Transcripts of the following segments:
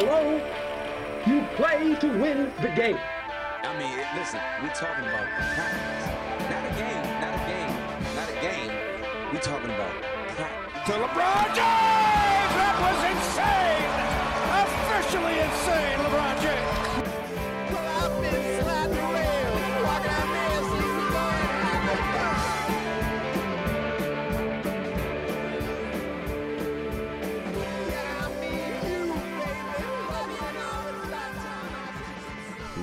hello, you play to win the game. I mean, listen, we're talking about practice. Not a game. We're talking about practice. To LeBron James! That was insane! Officially insane, LeBron James! Well, I've been slapping rails, walking out there since the morning. Yeah, I mean you,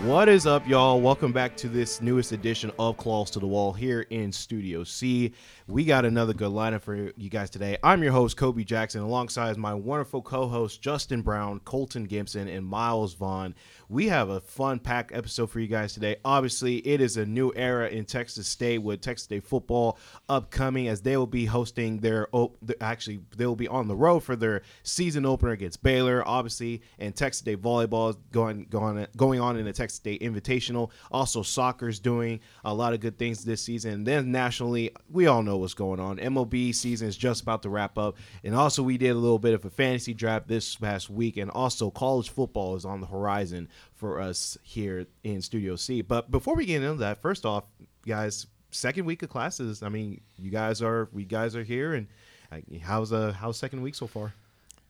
baby. What is up, y'all? Welcome back to this newest edition of Claws to the Wall here in Studio C. We got another good lineup for you guys today. I'm your host, Koby Jackson, alongside my wonderful co-hosts, Justin Brown, Colton Gibson, and Myles Vaughn. We have a fun-packed episode for you guys today. Obviously, it is a new era in Texas State with Texas State football upcoming, as they will be hosting their they will be on the road for their season opener against Baylor, obviously, and Texas State volleyball is going on in the Texas State Invitational. Also, soccer is doing a lot of good things this season. And then nationally, we all know what's going on. MLB season is just about to wrap up, and also we did a little bit of a fantasy draft this past week, and also college football is on the horizon for us here in Studio C. But before we get into that, first off, guys, second week of classes. I mean, we guys are here, and how's second week so far?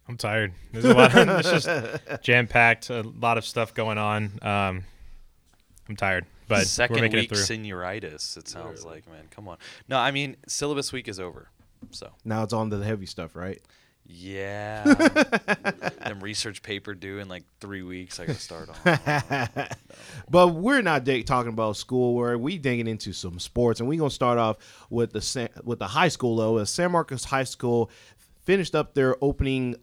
I'm tired. There's a lot. It's just jam packed. A lot of stuff going on. I'm tired, but second we're making week it through. Senioritis. It sounds like, man, come on. No, I mean syllabus week is over, so now it's on to the heavy stuff, right? Yeah. Them research paper due in like 3 weeks. I can start on. No. But we're not talking about schoolwork. We're digging into some sports, and we're going to start off with the high school, though. As San Marcos High School finished up their opening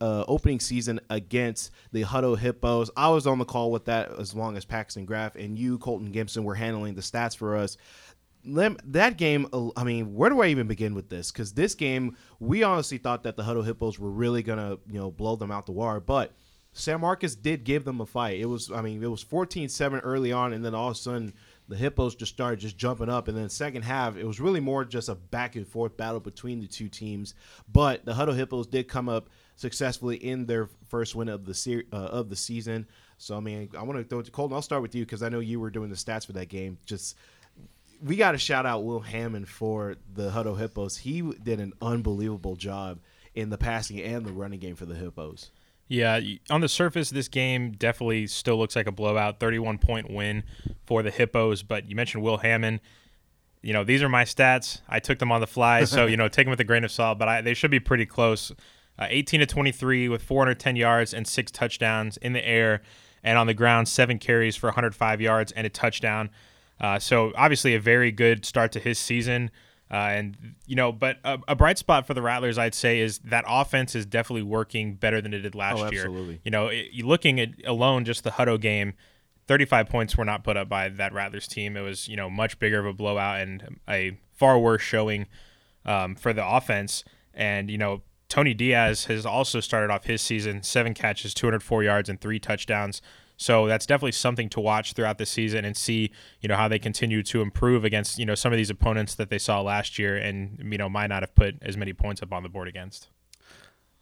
season against the Hutto Hippos. I was on the call with that, as long as Paxton Graf and you, Colton Gibson, were handling the stats for us. That game, I mean, where do I even begin with this? Because this game, we honestly thought that the Hutto Hippos were really going to, blow them out the water. But San Marcos did give them a fight. It was 14-7 early on, and then all of a sudden the Hippos just started jumping up, and then second half, it was really more just a back-and-forth battle between the two teams. But the Hutto Hippos did come up successfully in their first win of the season. So, I mean, I want to throw it to Colton. I'll start with you because I know you were doing the stats for that game. We got to shout out Will Hammond for the Hutto Hippos. He did an unbelievable job in the passing and the running game for the Hippos. Yeah, on the surface, this game definitely still looks like a blowout, 31-point win for the Hippos. But you mentioned Will Hammond. These are my stats. I took them on the fly, so, take them with a grain of salt. But they should be pretty close. 18-23 with 410 yards and 6 touchdowns in the air. And on the ground, 7 carries for 105 yards and a touchdown. So, obviously, a very good start to his season. But a bright spot for the Rattlers, I'd say, is that offense is definitely working better than it did last year. Absolutely. Looking at alone just the Hutto game, 35 points were not put up by that Rattlers team. It was, much bigger of a blowout and a far worse showing for the offense. And, Tony Diaz has also started off his season, 7 catches, 204 yards, and 3 touchdowns. So that's definitely something to watch throughout the season and see, how they continue to improve against, some of these opponents that they saw last year and, might not have put as many points up on the board against.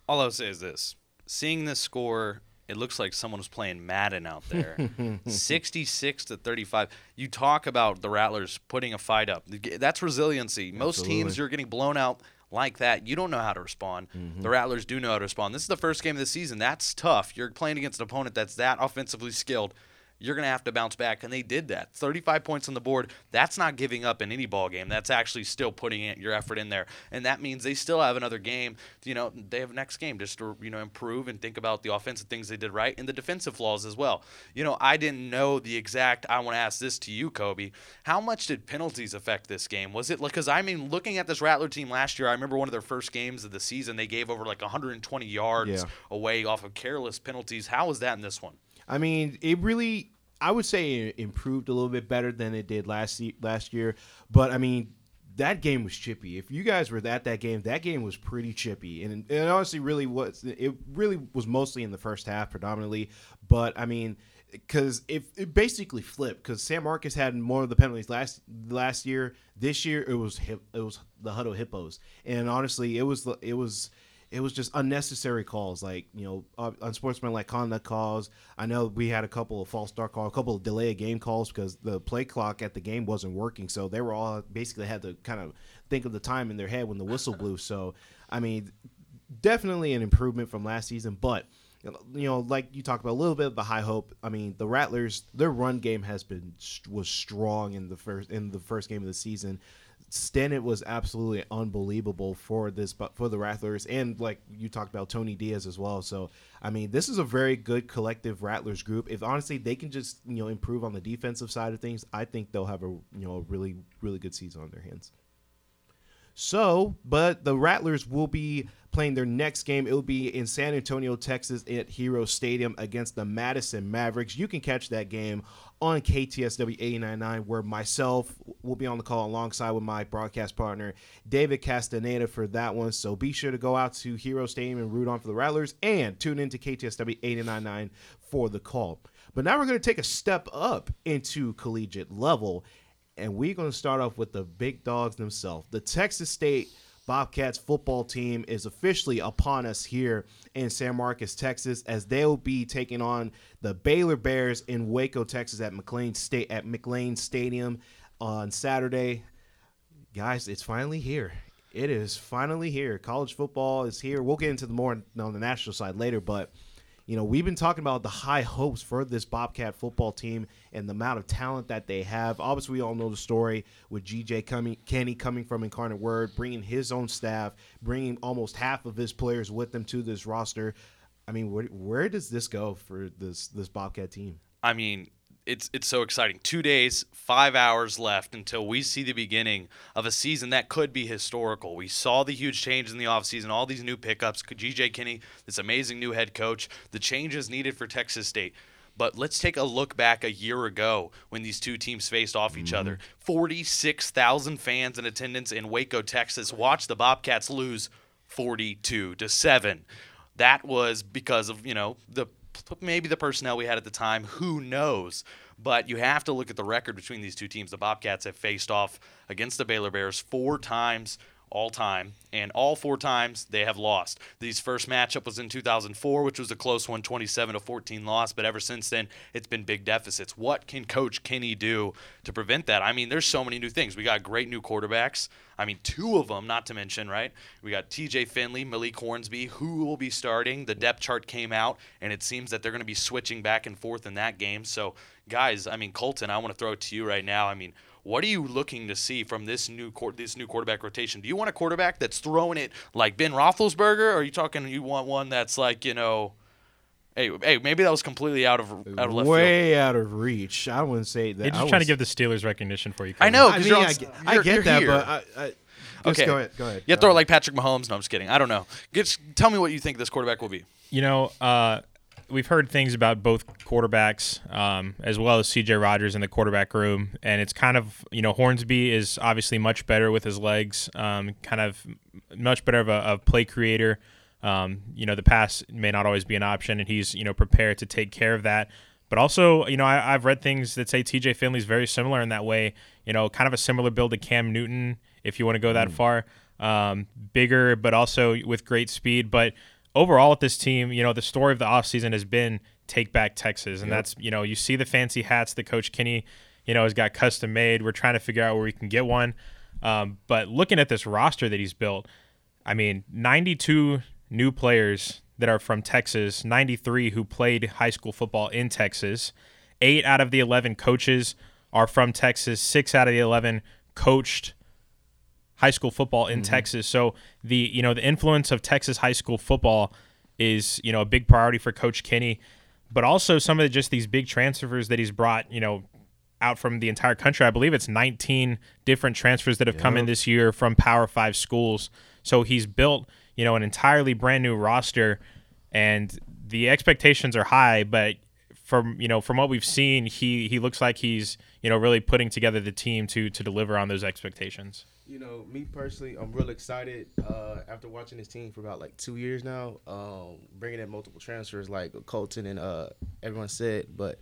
All I'll say is this. Seeing this score, it looks like someone was playing Madden out there. 66-35. You talk about the Rattlers putting a fight up. That's resiliency. Most teams, you're getting blown out like that. You don't know how to respond. Mm-hmm. The Rattlers do know how to respond. This is the first game of the season. That's tough. You're playing against an opponent that's that offensively skilled. You're going to have to bounce back, and they did that. 35 points on the board. That's not giving up in any ball game. That's actually still putting your effort in there, and that means they still have another game. They have next game just to improve and think about the offensive things they did right and the defensive flaws as well. I didn't know the exact. I want to ask this to you, Kobe. How much did penalties affect this game? Was it because looking at this Rattler team last year, I remember one of their first games of the season, they gave over like 120 yards away off of careless penalties. How was that in this one? I mean, I would say it improved a little bit better than it did last year. But, I mean, that game was chippy. If you guys were at that game was pretty chippy. And it honestly really was mostly in the first half predominantly. But, I mean, because it basically flipped because San Marcos had more of the penalties last year. This year it was the Hutto Hippos. And, honestly, it was – it was just unnecessary calls, like, you know, unsportsmanlike conduct calls. I know we had a couple of false start calls, a couple of delay of game calls because the play clock at the game wasn't working. So they were all basically had to kind of think of the time in their head when the whistle blew. So, I mean, definitely an improvement from last season. But, you know, like you talked about a little bit of the high hope. I mean, the Rattlers, their run game was strong in the first game of the season. Stennett was absolutely unbelievable for the Rattlers, and like you talked about, Tony Diaz as well. So I mean, this is a very good collective Rattlers group. If honestly they can just, you know, improve on the defensive side of things, I think they'll have a really, really good season on their hands. So, but the Rattlers will be playing their next game. It will be in San Antonio, Texas at Hero Stadium against the Madison Mavericks. You can catch that game on KTSW 89.9, where myself will be on the call alongside with my broadcast partner, David Castaneda, for that one. So be sure to go out to Hero Stadium and root on for the Rattlers, and tune in to KTSW 89.9 for the call. But now we're going to take a step up into collegiate level. And we're going to start off with the big dogs themselves. The Texas State Bobcats football team is officially upon us here in San Marcos, Texas, as they will be taking on the Baylor Bears in Waco, Texas at McLane Stadium on Saturday. Guys, it's finally here. It is finally here. College football is here. We'll get into the more on the national side later, but you know, we've been talking about the high hopes for this Bobcat football team and the amount of talent that they have. Obviously, we all know the story with G.J. Kinney coming from Incarnate Word, bringing his own staff, bringing almost half of his players with them to this roster. I mean, where does this go for this Bobcat team? I mean, it's so exciting. 2 days, 5 hours left until we see the beginning of a season that could be historical. We saw the huge change in the offseason, all these new pickups, G.J. Kinney, this amazing new head coach, the changes needed for Texas State. But let's take a look back a year ago when these two teams faced off each other. 46,000 fans in attendance in Waco, Texas, watched the Bobcats lose 42-7. That was because of, you know, maybe the personnel we had at the time, who knows? But you have to look at the record between these two teams. The Bobcats have faced off against the Baylor Bears 4 times all time, and all 4 times they have lost. These first matchup was in 2004, which was a close one, 27-14 loss, but ever since then it's been big deficits. What can Coach Kinney do to prevent that? I mean, there's so many new things. We got great new quarterbacks. I mean, 2 of them, not to mention, right? We got TJ Finley, Malik Hornsby, who will be starting. The depth chart came out, and it seems that they're going to be switching back and forth in that game. So, guys, I mean, Colton, I want to throw it to you right now. I mean, what are you looking to see from this new quarterback rotation? Do you want a quarterback that's throwing it like Ben Roethlisberger, or are you talking you want one that's like, you know, Hey, maybe that was completely out of left way field. Out of reach. I wouldn't say that. You're just trying to give the Steelers recognition for you. I know. I mean, I get that, here. But okay. Go ahead. Yeah, throw it like Patrick Mahomes. No, I'm just kidding. I don't know. Tell me what you think this quarterback will be. You know, we've heard things about both quarterbacks as well as C.J. Rodgers in the quarterback room, and it's kind of, you know, Hornsby is obviously much better with his legs, kind of much better of a play creator. You know, the pass may not always be an option, and he's, you know, prepared to take care of that. But also, you know, I've read things that say TJ Finley's very similar in that way, you know, kind of a similar build to Cam Newton, if you want to go that far. Bigger, but also with great speed. But overall with this team, you know, the story of the offseason has been take back Texas. And that's, you know, you see the fancy hats that Coach Kinney, you know, has got custom made. We're trying to figure out where we can get one. But looking at this roster that he's built, I mean, 92 new players that are from Texas, 93 who played high school football in Texas, 8 out of the 11 coaches are from Texas, 6 out of the 11 coached high school football in Texas. So the, you know, the influence of Texas high school football is, you know, a big priority for Coach Kinney, but also some of the, just these big transfers that he's brought, you know, out from the entire country. I believe it's 19 different transfers that have come in this year from Power 5 schools. So he's built, you know, an entirely brand new roster, and the expectations are high, but from what we've seen, he looks like he's, you know, really putting together the team to deliver on those expectations. You know, me personally, I'm real excited after watching this team for about like 2 years now, bringing in multiple transfers like Colton and everyone said, but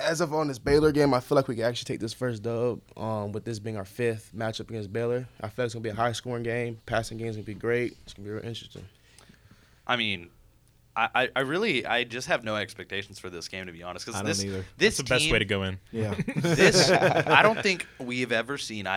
as of on this Baylor game, I feel like we can actually take this first dub, with this being our fifth matchup against Baylor. I feel like it's going to be a high-scoring game. Passing game's going to be great. It's going to be real interesting. I mean, I just have no expectations for this game, to be honest. Cause I don't either. This That's the best way to go in. Yeah. I don't think we've ever seen,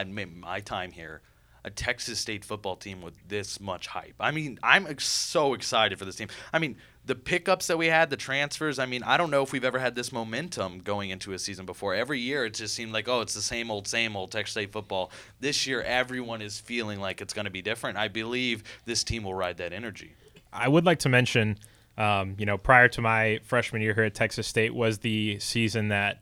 my time here, a Texas State football team with this much hype. I mean, I'm so excited for this team. I mean, the pickups that we had, the transfers, I mean, I don't know if we've ever had this momentum going into a season before. Every year it just seemed like, oh, it's the same old Texas State football. This year everyone is feeling like it's going to be different. I believe this team will ride that energy. I would like to mention – prior to my freshman year here at Texas State was the season that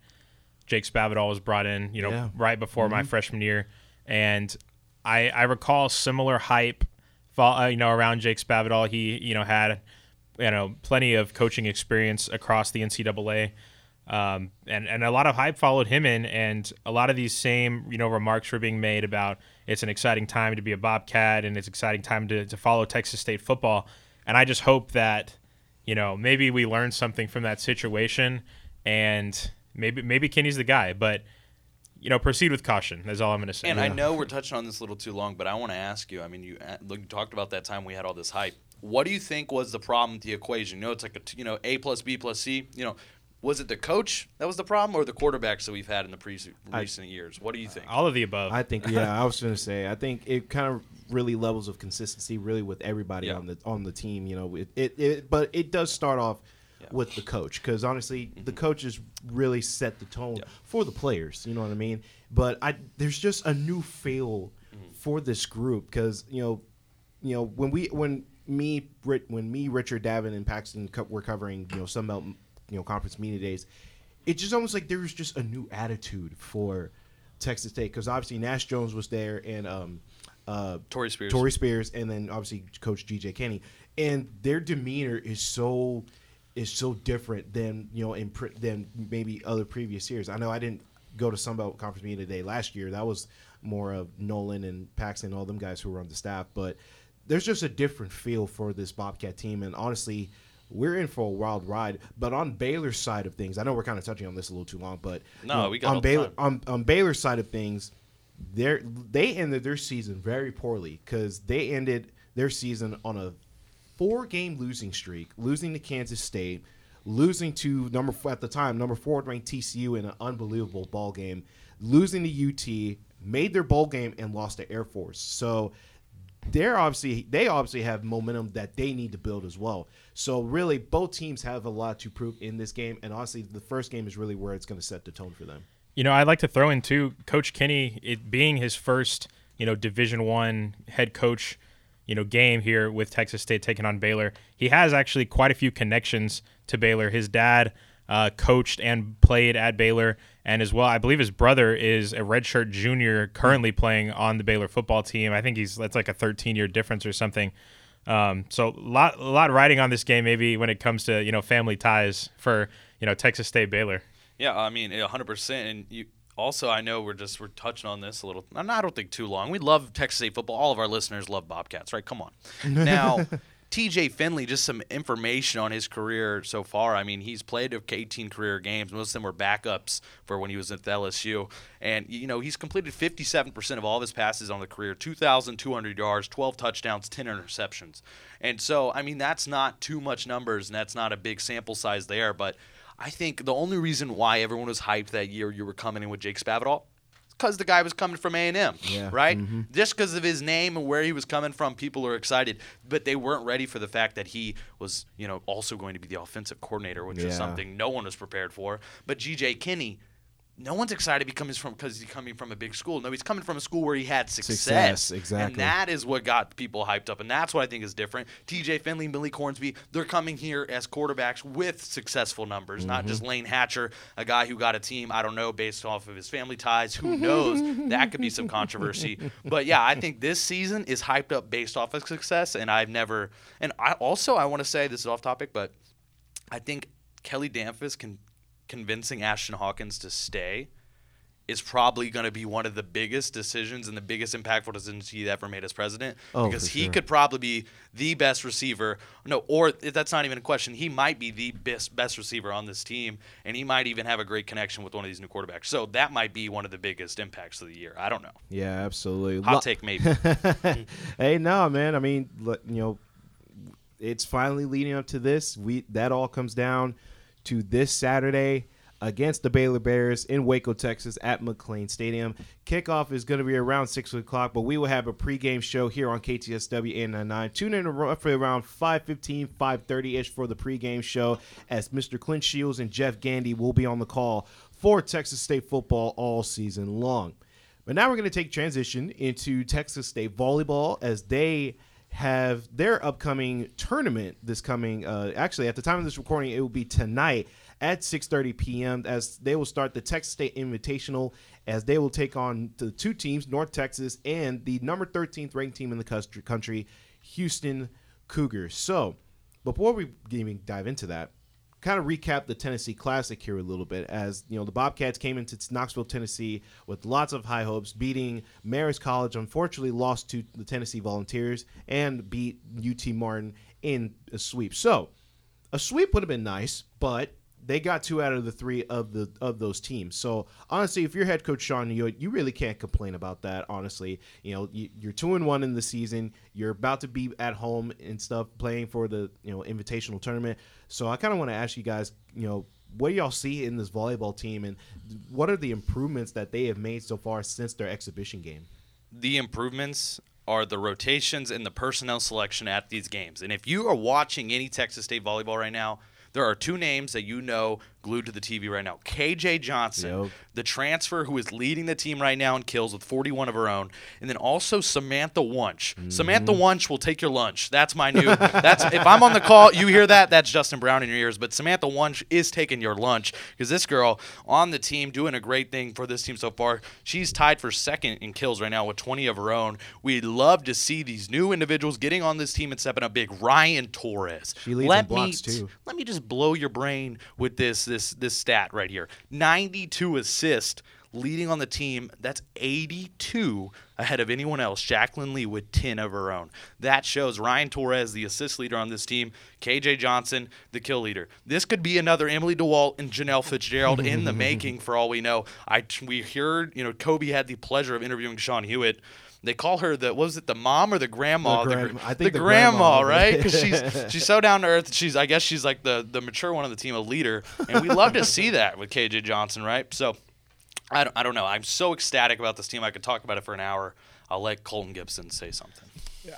Jake Spavital was brought in, right before my freshman year. And I recall similar hype, around Jake Spavital. He, had, plenty of coaching experience across the NCAA. And a lot of hype followed him in, and a lot of these same, remarks were being made about it's an exciting time to be a Bobcat and it's an exciting time to follow Texas State football. And I just hope that, maybe we learned something from that situation, and maybe Kenny's the guy. But, proceed with caution. That's all I'm going to say. And I know we're touching on this a little too long, but I want to ask you. I mean, you talked about that time we had all this hype. What do you think was the problem with the equation? It's like A plus B plus C. Was it the coach that was the problem, or the quarterbacks that we've had in the recent years? What do you think? All of the above. I think. Yeah, I was going to say. I think it kind of. Really levels of consistency really with everybody on the team, but it does start off with the coach, because honestly the coaches really set the tone for the players, you know what I mean? But there's just a new feel for this group, because when Richard Davin and Paxton were covering Sun Belt conference media days, it's just almost like there was just a new attitude for Texas State, because obviously Nash Jones was there, and Torrey Spears, and then obviously Coach G.J. Kinney, and their demeanor is so different than maybe other previous years. I know I didn't go to Sun Belt Conference meeting today last year. That was more of Nolan and Paxton, all them guys who were on the staff. But there's just a different feel for this Bobcat team, and honestly, we're in for a wild ride. But on Baylor's side of things, I know we're kind of touching on this a little too long, but on Baylor's side of things. They ended their season very poorly, because they ended their season on a 4-game losing streak, losing to Kansas State, losing to number 4 ranked TCU in an unbelievable ball game, losing to UT, made their bowl game, and lost to Air Force. So they obviously have momentum that they need to build as well. So really, both teams have a lot to prove in this game, and honestly, the first game is really where it's going to set the tone for them. I'd like to throw in, too, Coach Kinney, it being his first, Division I head coach, game here with Texas State taking on Baylor. He has actually quite a few connections to Baylor. His dad coached and played at Baylor, and as well, I believe his brother is a redshirt junior currently playing on the Baylor football team. I think that's like a 13-year difference or something. So a lot riding on this game, maybe when it comes to, family ties for, Texas State Baylor. Yeah, I mean, 100%. And you also, I know we're touching on this a little. I don't think too long. We love Texas State football. All of our listeners love Bobcats, right? Come on. Now, TJ Finley, just some information on his career so far. I mean, he's played 18 career games. Most of them were backups for when he was at LSU. And, he's completed 57% of all of his passes on the career, 2,200 yards, 12 touchdowns, 10 interceptions. And so, I mean, that's not too much numbers, and that's not a big sample size there, but – I think the only reason why everyone was hyped that year you were coming in with Jake Spavital is because the guy was coming from A&M, right? Mm-hmm. Just because of his name and where he was coming from, people are excited. But they weren't ready for the fact that he was, also going to be the offensive coordinator, which is something no one was prepared for. But G.J. Kinney, no one's excited because he's coming from a big school. No, he's coming from a school where he had success. Exactly. And that is what got people hyped up, and that's what I think is different. TJ Finley and Malik Hornsby, they're coming here as quarterbacks with successful numbers, not just Lane Hatcher, a guy who got a team, I don't know, based off of his family ties. Who knows? That could be some controversy. But, yeah, I think this season is hyped up based off of success, and I've never – and I want to say, this is off topic, but I think Kelly Danfus can – convincing Ashton Hawkins to stay is probably going to be one of the biggest decisions and the biggest impactful decisions he ever made as president. Oh, because he could probably be the best receiver. No, or if that's not even a question. He might be the best receiver on this team, and he might even have a great connection with one of these new quarterbacks. So that might be one of the biggest impacts of the year. I don't know. Yeah, absolutely. Hot take, maybe. Hey, no, man. I mean, you know, it's finally leading up to this. That all comes down to this Saturday against the Baylor Bears in Waco, Texas at McLane Stadium. Kickoff is going to be around 6 o'clock, but we will have a pregame show here on KTSW 899. Tune in roughly around 5:15, 5:30-ish for the pregame show, as Mr. Clint Shields and Jeff Gandy will be on the call for Texas State football all season long. But now we're going to take transition into Texas State volleyball, as they have their upcoming tournament this coming actually, at the time of this recording, it will be tonight at 6:30 p.m. as they will start the Texas State Invitational, as they will take on the two teams, North Texas and the number 13th ranked team in the country, Houston Cougars. So before we even dive into that, kind of recap the Tennessee Classic here a little bit, as you know, the Bobcats came into Knoxville, Tennessee with lots of high hopes, beating Marist College, unfortunately lost to the Tennessee Volunteers, and beat UT Martin in a sweep. So a sweep would have been nice, but they got 2 out of 3 of those teams. So honestly, if you're head coach Sean Hewitt, you really can't complain about that. Honestly, you know, you're 2-1 in the season. You're about to be at home and stuff, playing for the, you know, invitational tournament. So I kind of want to ask you guys, you know, what do y'all see in this volleyball team, and what are the improvements that they have made so far since their exhibition game? The improvements are the rotations and the personnel selection at these games. And if you are watching any Texas State volleyball right now, there are two names that you know glued to the TV right now. KJ Johnson, the transfer who is leading the team right now in kills with 41 of her own, and then also Samantha Wunsch. Mm-hmm. Samantha Wunsch will take your lunch. That's my new – if I'm on the call, you hear that, that's Justin Brown in your ears. But Samantha Wunsch is taking your lunch, because this girl on the team doing a great thing for this team so far. She's tied for second in kills right now with 20 of her own. We love to see these new individuals getting on this team and stepping up big. Ryan Torres. She leads in blocks too. Let me just blow your brain with this stat right here. 92 assists leading on the team. That's 82 ahead of anyone else. Jacqueline Lee with 10 of her own. That shows Ryan Torres, the assist leader on this team, KJ Johnson, the kill leader. This could be another Emily DeWalt and Janelle Fitzgerald in the making, for all we know. We heard, you know, Kobe had the pleasure of interviewing Sean Hewitt. They call her the mom or the grandma? The grandma, right? Because she's so down to earth. I guess she's like the mature one on the team, a leader. And we love to see that with KJ Johnson, right? So I don't know. I'm so ecstatic about this team. I could talk about it for an hour. I'll let Colton Gibson say something.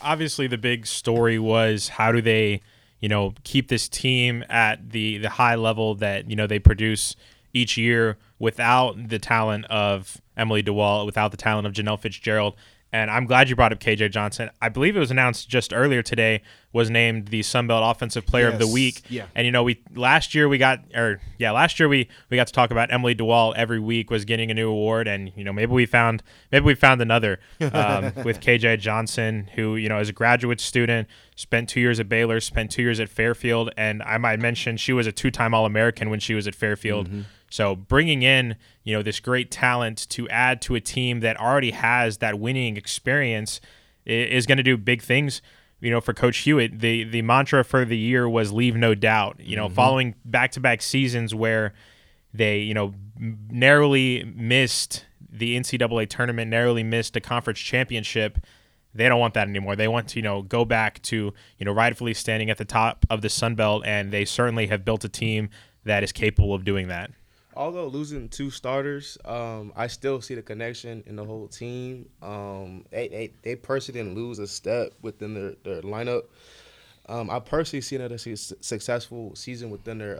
Obviously, the big story was, how do they, you know, keep this team at the high level that, you know, they produce each year without the talent of Emily DeWalt, without the talent of Janelle Fitzgerald. And I'm glad you brought up KJ Johnson. I believe it was announced just earlier today, was named the Sun Belt Offensive Player of the Week. Yeah. And you know, last year we got to talk about Emily DeWall every week was getting a new award, and you know, maybe we found another with KJ Johnson, who, you know, is a graduate student, spent 2 years at Baylor, spent 2 years at Fairfield, and I might mention she was a 2-time All-American when she was at Fairfield. Mm-hmm. So bringing in, you know, this great talent to add to a team that already has that winning experience is going to do big things, you know, for Coach Hewitt. The mantra for the year was leave no doubt, you know, mm-hmm. following back-to-back seasons where they, you know, narrowly missed the NCAA tournament, narrowly missed a conference championship. They don't want that anymore. They want to, you know, go back to, you know, rightfully standing at the top of the Sun Belt, and they certainly have built a team that is capable of doing that. Although losing 2 starters, I still see the connection in the whole team. They personally didn't lose a step within their lineup. I personally see another successful season within their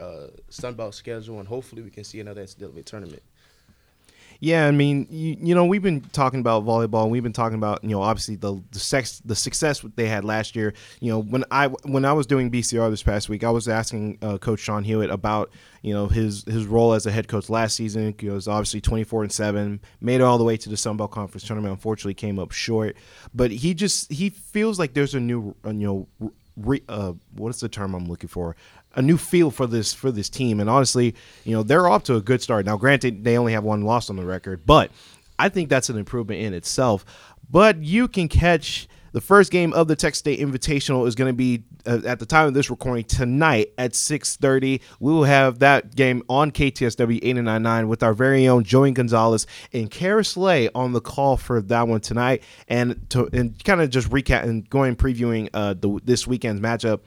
Sun Belt schedule, and hopefully we can see another NCAA tournament. Yeah, I mean, you know, we've been talking about volleyball, and we've been talking about, you know, obviously the success they had last year. You know, when I was doing BCR this past week, I was asking Coach Sean Hewitt about, you know, his role as a head coach last season. He was obviously 24-7, made it all the way to the Sun Belt Conference tournament. Unfortunately, came up short, but he feels like there's a new, you know, what's the term I'm looking for? A new feel for this team. And honestly, you know, they're off to a good start. Now, granted, they only have one loss on the record, but I think that's an improvement in itself. But you can catch the first game of the Texas State Invitational is going to be, at the time of this recording, tonight at 6:30. We will have that game on KTSW 89.9 with our very own Joey Gonzalez and Kara Slay on the call for that one tonight. And kind of just recap and going previewing this weekend's matchup.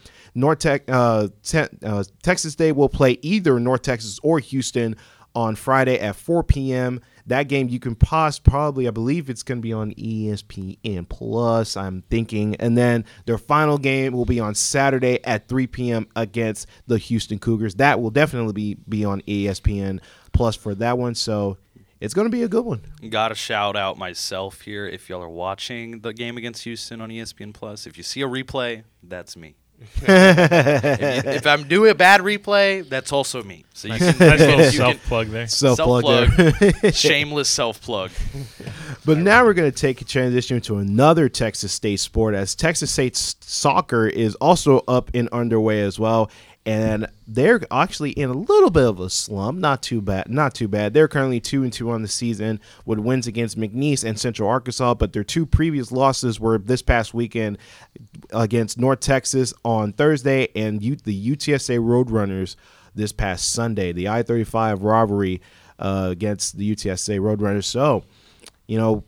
Texas State will play either North Texas or Houston on Friday at 4 p.m. That game you can pause probably, I believe it's going to be on ESPN Plus, I'm thinking. And then their final game will be on Saturday at 3 p.m. against the Houston Cougars. That will definitely be on ESPN Plus for that one. So it's going to be a good one. Got to shout out myself here. If y'all are watching the game against Houston on ESPN Plus, if you see a replay, that's me. If I'm doing a bad replay, that's also me. So you can self plug there. Shameless self plug. But now we're going to take a transition to another Texas State sport, as Texas State soccer is also up and underway as well, and they're actually in a little bit of a slump. Not too bad. They're currently 2-2 on the season with wins against McNeese and Central Arkansas, but their two previous losses were this past weekend against North Texas on Thursday and the UTSA Roadrunners this past Sunday, the I-35 rivalry against the UTSA Roadrunners. So, you know,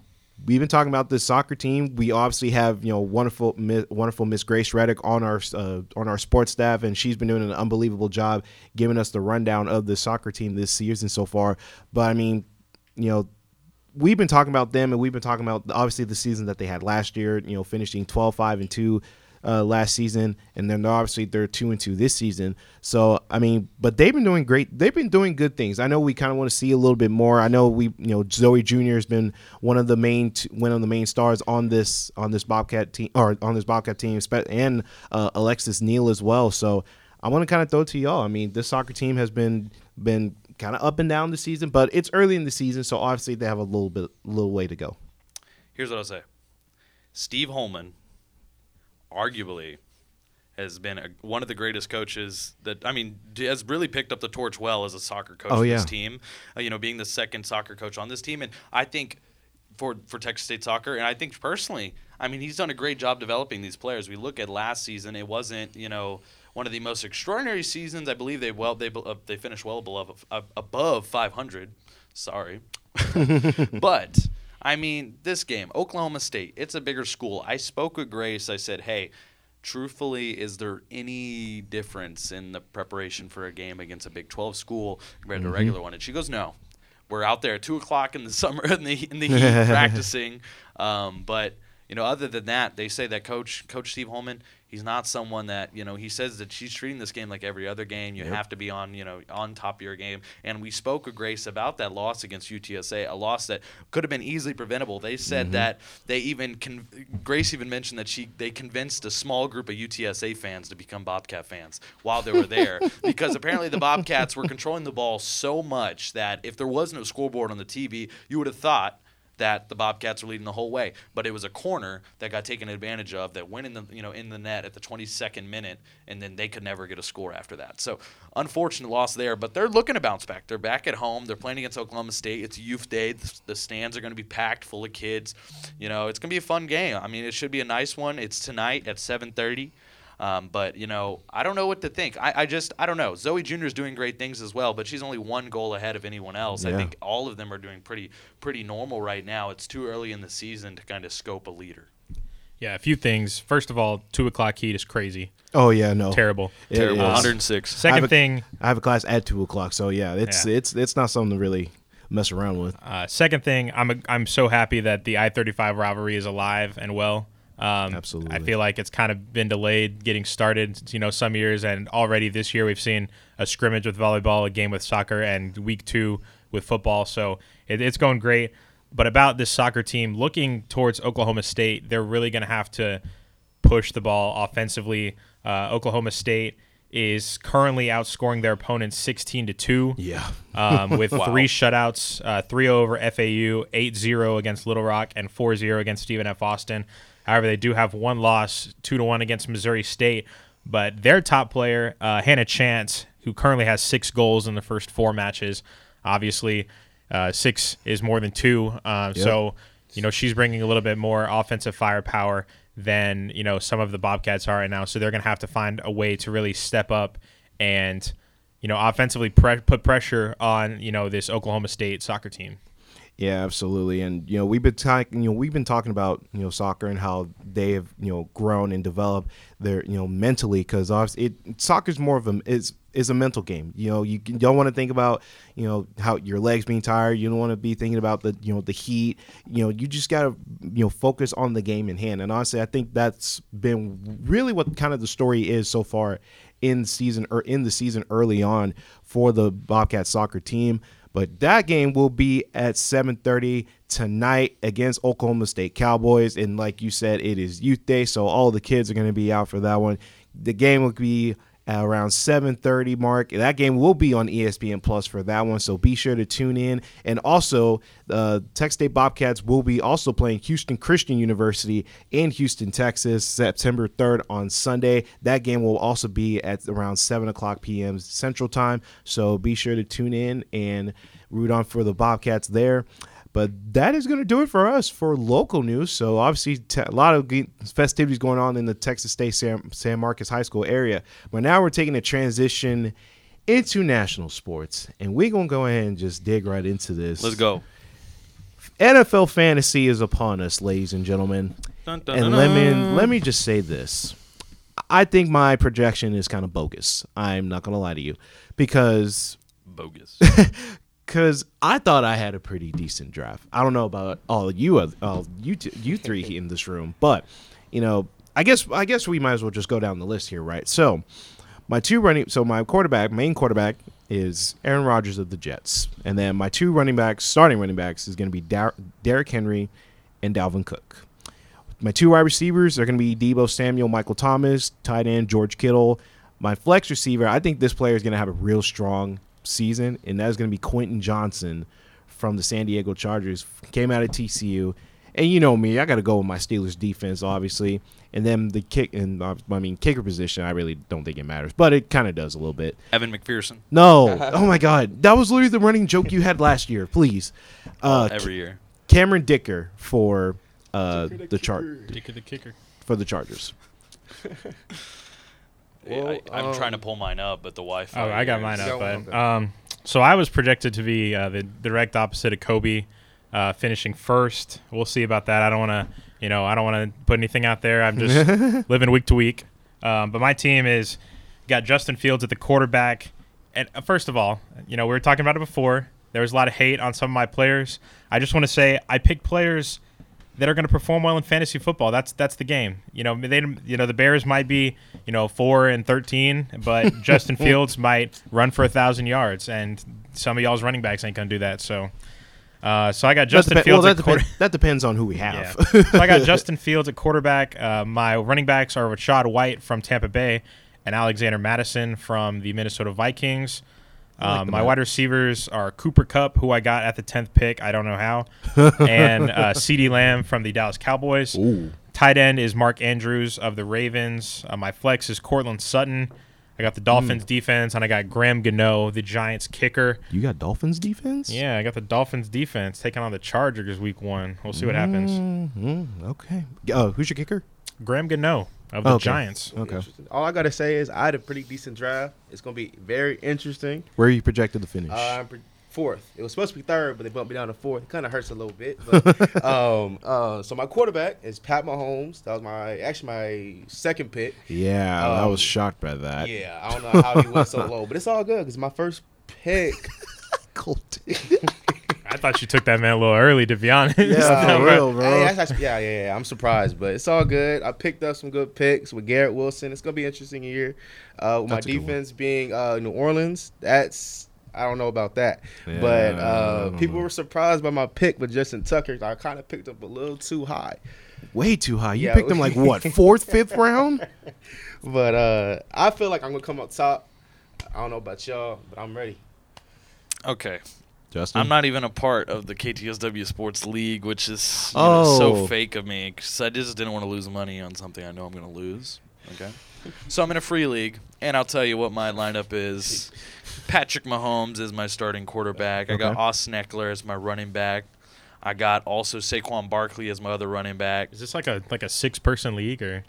we've been talking about this soccer team. We obviously have, you know, wonderful Miss Grace Reddick on our sports staff, and she's been doing an unbelievable job giving us the rundown of the soccer team this season so far. But I mean, you know, we've been talking about them, and we've been talking about obviously the season that they had last year. You know, finishing 12-5-2 last season, and then obviously they're 2-2 this season. So I mean, but they've been doing great. They've been doing good things. I know we kind of want to see a little bit more. I know Zoe Jr. has been one of the main stars on this Bobcat team, or on this Bobcat team, and Alexis Neal as well. So I want to kind of throw it to y'all. I mean, this soccer team has been kind of up and down this season, but it's early in the season, so obviously they have a little way to go. Here's what I'll say: Steve Holman arguably has been one of the greatest coaches that, I mean, has really picked up the torch well as a soccer coach for this team, you know, being the second soccer coach on this team. And I think for Texas State soccer, and I think personally, I mean, he's done a great job developing these players. We look at last season, it wasn't, you know, one of the most extraordinary seasons. I believe they finished well above 500. Sorry. But I mean, this game, Oklahoma State, it's a bigger school. I spoke with Grace. I said, hey, truthfully, is there any difference in the preparation for a game against a Big 12 school compared to a regular one? And she goes, no. We're out there at 2 o'clock in the summer in the heat practicing. But, you know, other than that, they say that Coach Steve Holman, he's not someone that, you know, he says that she's treating this game like every other game. You have to be on top of your game. And we spoke with Grace about that loss against UTSA, a loss that could have been easily preventable. They said that they Grace even mentioned that they convinced a small group of UTSA fans to become Bobcat fans while they were there, because apparently the Bobcats were controlling the ball so much that if there was no scoreboard on the TV, you would have thought that the Bobcats were leading the whole way, but it was a corner that got taken advantage of that went in the net at the 22nd minute, and then they could never get a score after that. So unfortunate loss there, but they're looking to bounce back. They're back at home. They're playing against Oklahoma State. It's Youth Day. The stands are going to be packed full of kids. You know, it's going to be a fun game. I mean, it should be a nice one. It's tonight at 7:30. But, you know, I don't know what to think. I don't know. Zoe Jr. is doing great things as well, but she's only one goal ahead of anyone else. Yeah. I think all of them are doing pretty normal right now. It's too early in the season to kind of scope a leader. Yeah, a few things. First of all, 2 o'clock heat is crazy. Oh, yeah, no. Terrible. 106. Second thing. I have a class at 2 o'clock, so, yeah, it's not something to really mess around with. Second thing, I'm so happy that the I-35 rivalry is alive and well. Absolutely. I feel like it's kind of been delayed getting started, you know, some years, and already this year we've seen a scrimmage with volleyball, a game with soccer, and week 2 with football. So it's going great. But about this soccer team, looking towards Oklahoma State, they're really going to have to push the ball offensively. Oklahoma State is currently outscoring their opponents 16-2. Yeah. With 3 shutouts, 3-0 over FAU, 8-0 against Little Rock, and 4-0 against Stephen F. Austin. However, they do have one loss, 2-1 against Missouri State. But their top player, Hannah Chance, who currently has 6 goals in the first 4 matches. Obviously, 6 is more than 2. Yep. So, you know, she's bringing a little bit more offensive firepower than, you know, some of the Bobcats are right now. So they're going to have to find a way to really step up and, you know, offensively put pressure on, you know, this Oklahoma State soccer team. Yeah, absolutely. And, you know, we've been talking about, you know, soccer and how they have, you know, grown and developed their, you know, mentally, because soccer's more of is a mental game. You know, you don't want to think about, you know, how your legs being tired. You don't want to be thinking about the, you know, the heat. You know, you just got to, you know, focus on the game in hand. And honestly, I think that's been really what kind of the story is so far in the season early on for the Bobcat soccer team. But that game will be at 7:30 tonight against Oklahoma State Cowboys. And like you said, it is Youth Day, so all the kids are going to be out for that one. The game will be around 7:30 mark. That game will be on ESPN Plus for that one, so be sure to tune in. And also, Texas State Bobcats will be also playing Houston Christian University in Houston, Texas, September 3rd on Sunday. That game will also be at around 7 o'clock p.m. Central Time, so be sure to tune in and root on for the Bobcats there. But that is going to do it for us for local news. So obviously a lot of festivities going on in the Texas State San Marcos High School area. But now we're taking a transition into national sports. And we're going to go ahead and just dig right into this. Let's go. NFL fantasy is upon us, ladies and gentlemen. Dun, dun, and let me just say this. I think my projection is kind of bogus. I'm not going to lie to you. Because bogus. Because I thought I had a pretty decent draft. I don't know about all you three in this room, but, you know, I guess we might as well just go down the list here, right? So, my main quarterback, is Aaron Rodgers of the Jets, and then my 2 starting running backs, is going to be Derrick Henry and Dalvin Cook. My 2 wide receivers are going to be Deebo Samuel, Michael Thomas, tight end George Kittle. My flex receiver, I think this player is going to have a real strong season, and that is going to be Quentin Johnson from the San Diego Chargers. Came out of TCU, and you know me, I got to go with my Steelers defense, obviously. And then kicker position, I really don't think it matters, but it kind of does a little bit. Evan McPherson. No, oh my God, that was literally the running joke you had last year. Please, every year. Cameron Dicker for the Chargers. Well, I'm trying to pull mine up, but the Wi-Fi. Oh, I got mine up. But, so I was projected to be the direct opposite of Kobe, finishing first. We'll see about that. I don't want to put anything out there. I'm just living week to week. But my team is got Justin Fields at the quarterback. And first of all, you know, we were talking about it before. There was a lot of hate on some of my players. I just want to say I picked players that are going to perform well in fantasy football. That's the game. You know, the Bears might be, you know, 4-13, but Justin Fields might run for 1,000 yards, and some of y'all's running backs ain't going to do that. So I got Justin Fields. Well, that depends on who we have. Yeah. So I got Justin Fields at quarterback. My running backs are Rashad White from Tampa Bay and Alexander Mattison from the Minnesota Vikings. My wide receivers are Cooper Kupp, who I got at the 10th pick. I don't know how. And CeeDee Lamb from the Dallas Cowboys. Ooh. Tight end is Mark Andrews of the Ravens. My flex is Cortland Sutton. I got the Dolphins defense, and I got Graham Gano, the Giants kicker. You got Dolphins defense? Yeah, I got the Dolphins defense taking on the Chargers week 1. We'll see what happens. Mm-hmm. Okay. Who's your kicker? Graham Gano of the Giants. Okay. All I got to say is I had a pretty decent draft. It's going to be very interesting. Where are you projected to finish? Fourth. It was supposed to be 3rd, but they bumped me down to 4th. It kind of hurts a little bit. But, so my quarterback is Pat Mahomes. That was my 2nd pick. Yeah, I was shocked by that. Yeah, I don't know how he went so low, but it's all good because my first pick. Colton. I thought you took that man a little early, to be honest. Yeah, real, bro. Hey, yeah. I'm surprised, but it's all good. I picked up some good picks with Garrett Wilson. It's gonna be an interesting year. With my defense being New Orleans, I don't know about that, yeah, but people were surprised by my pick with Justin Tucker. I kind of picked up a little too high. Way too high. You picked him like what, 4th, 5th round? But I feel like I'm gonna come up top. I don't know about y'all, but I'm ready. Okay. Justin? I'm not even a part of the KTSW Sports League, which is so fake of me because I just didn't want to lose money on something I know I'm going to lose. Okay, so I'm in a free league, and I'll tell you what my lineup is. Patrick Mahomes is my starting quarterback. I got Austin Eckler as my running back. I got also Saquon Barkley as my other running back. Is this like a six-person league or?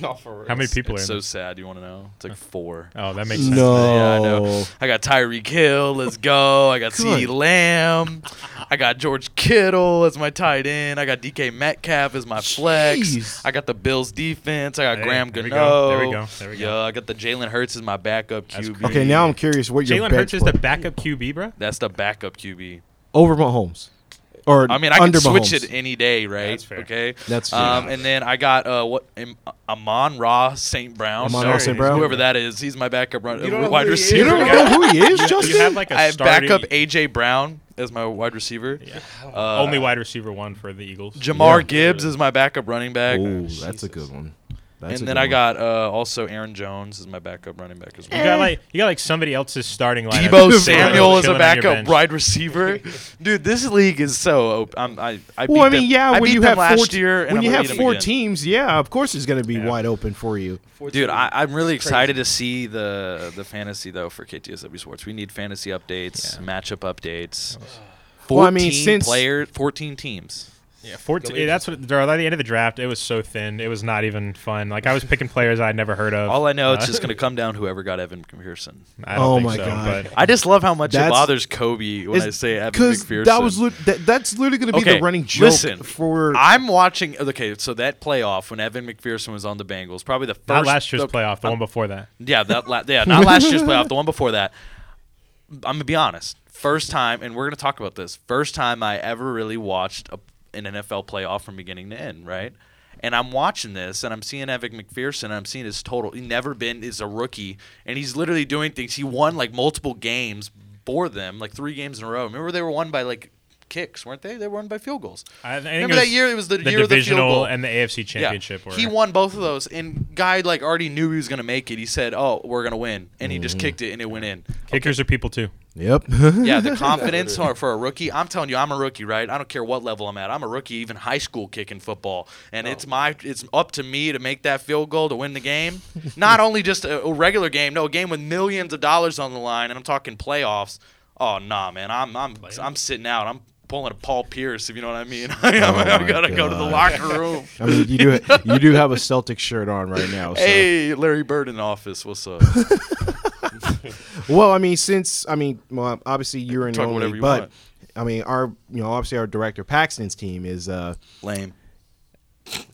Not for real. How many people are in it? So sad. You want to know? It's like four. Oh, that makes sense. No. Yeah, I know. I got Tyreek Hill. Let's go. I got CeeDee Lamb. I got George Kittle as my tight end. I got DK Metcalf as my flex. I got the Bills defense. I got Graham Gano. There we go. Yeah, I got the Jalen Hurts as my backup QB. Okay, now I'm curious what your Jalen Hurts is the backup QB, bro? That's the backup QB. Over Mahomes. Or I mean, I can switch it any day, right? Yeah, that's fair. Okay. That's fair. And then I got Amon-Ra St. Brown. Whoever that is. He's my backup wide receiver. You don't know who he is, Justin? You have like a starting... backup A.J. Brown as my wide receiver. Yeah. Only wide receiver one for the Eagles. Jamar Gibbs is my backup running back. Oh, that's a good one. And then I got also Aaron Jones as my backup running back as well. You got like somebody else's starting lineup. Debo Samuel is a backup wide receiver. Dude, this league is so open. When you have four teams, yeah, of course it's going to be wide open for you. Dude, I'm really excited to see the fantasy though for KTSW Sports. We need fantasy updates, matchup updates. 14 teams. Yeah, 14. That's what. At the end of the draft, it was so thin. It was not even fun. Like I was picking players I'd never heard of. All I know, it's just going to come down whoever got Evan McPherson. I don't think so, God! But I just love how much it bothers Kobe when I say Evan McPherson. That's literally going to be the running joke. Listen, I'm watching. Okay, so that playoff when Evan McPherson was on the Bengals, probably the first. Not last year's playoff, the one before that. Yeah, not last year's playoff, the one before that. I'm gonna be honest. First time, and we're gonna talk about this. First time I ever really watched an NFL playoff from beginning to end, right? And I'm watching this, and I'm seeing Evan McPherson, and I'm seeing his total. He's a rookie, and he's literally doing things. He won, like, multiple games for them, like 3 games in a row. Remember they were won by, like, kicks, weren't they? They were won by field goals. Remember that year, it was the year of the field goal. And the AFC Championship. Yeah. He won both of those, and guy, like, already knew he was going to make it. He said, we're going to win, and he just kicked it, and it went in. Kickers are people, too. Yep. Yeah, the confidence for a rookie. I'm telling you, I'm a rookie, right? I don't care what level I'm at. I'm a rookie, even high school kicking football. And it's up to me to make that field goal to win the game. Not only just a regular game, no, a game with millions of dollars on the line, and I'm talking playoffs. Oh, nah, man. I'm sitting out. I'm pulling a Paul Pierce, if you know what I mean. I've got to go to the locker room. I mean, you do have a Celtic shirt on right now. So. Hey, Larry Bird in the office. What's up? Well, I mean, obviously you're in your own league, but I mean, obviously our director Paxton's team is lame.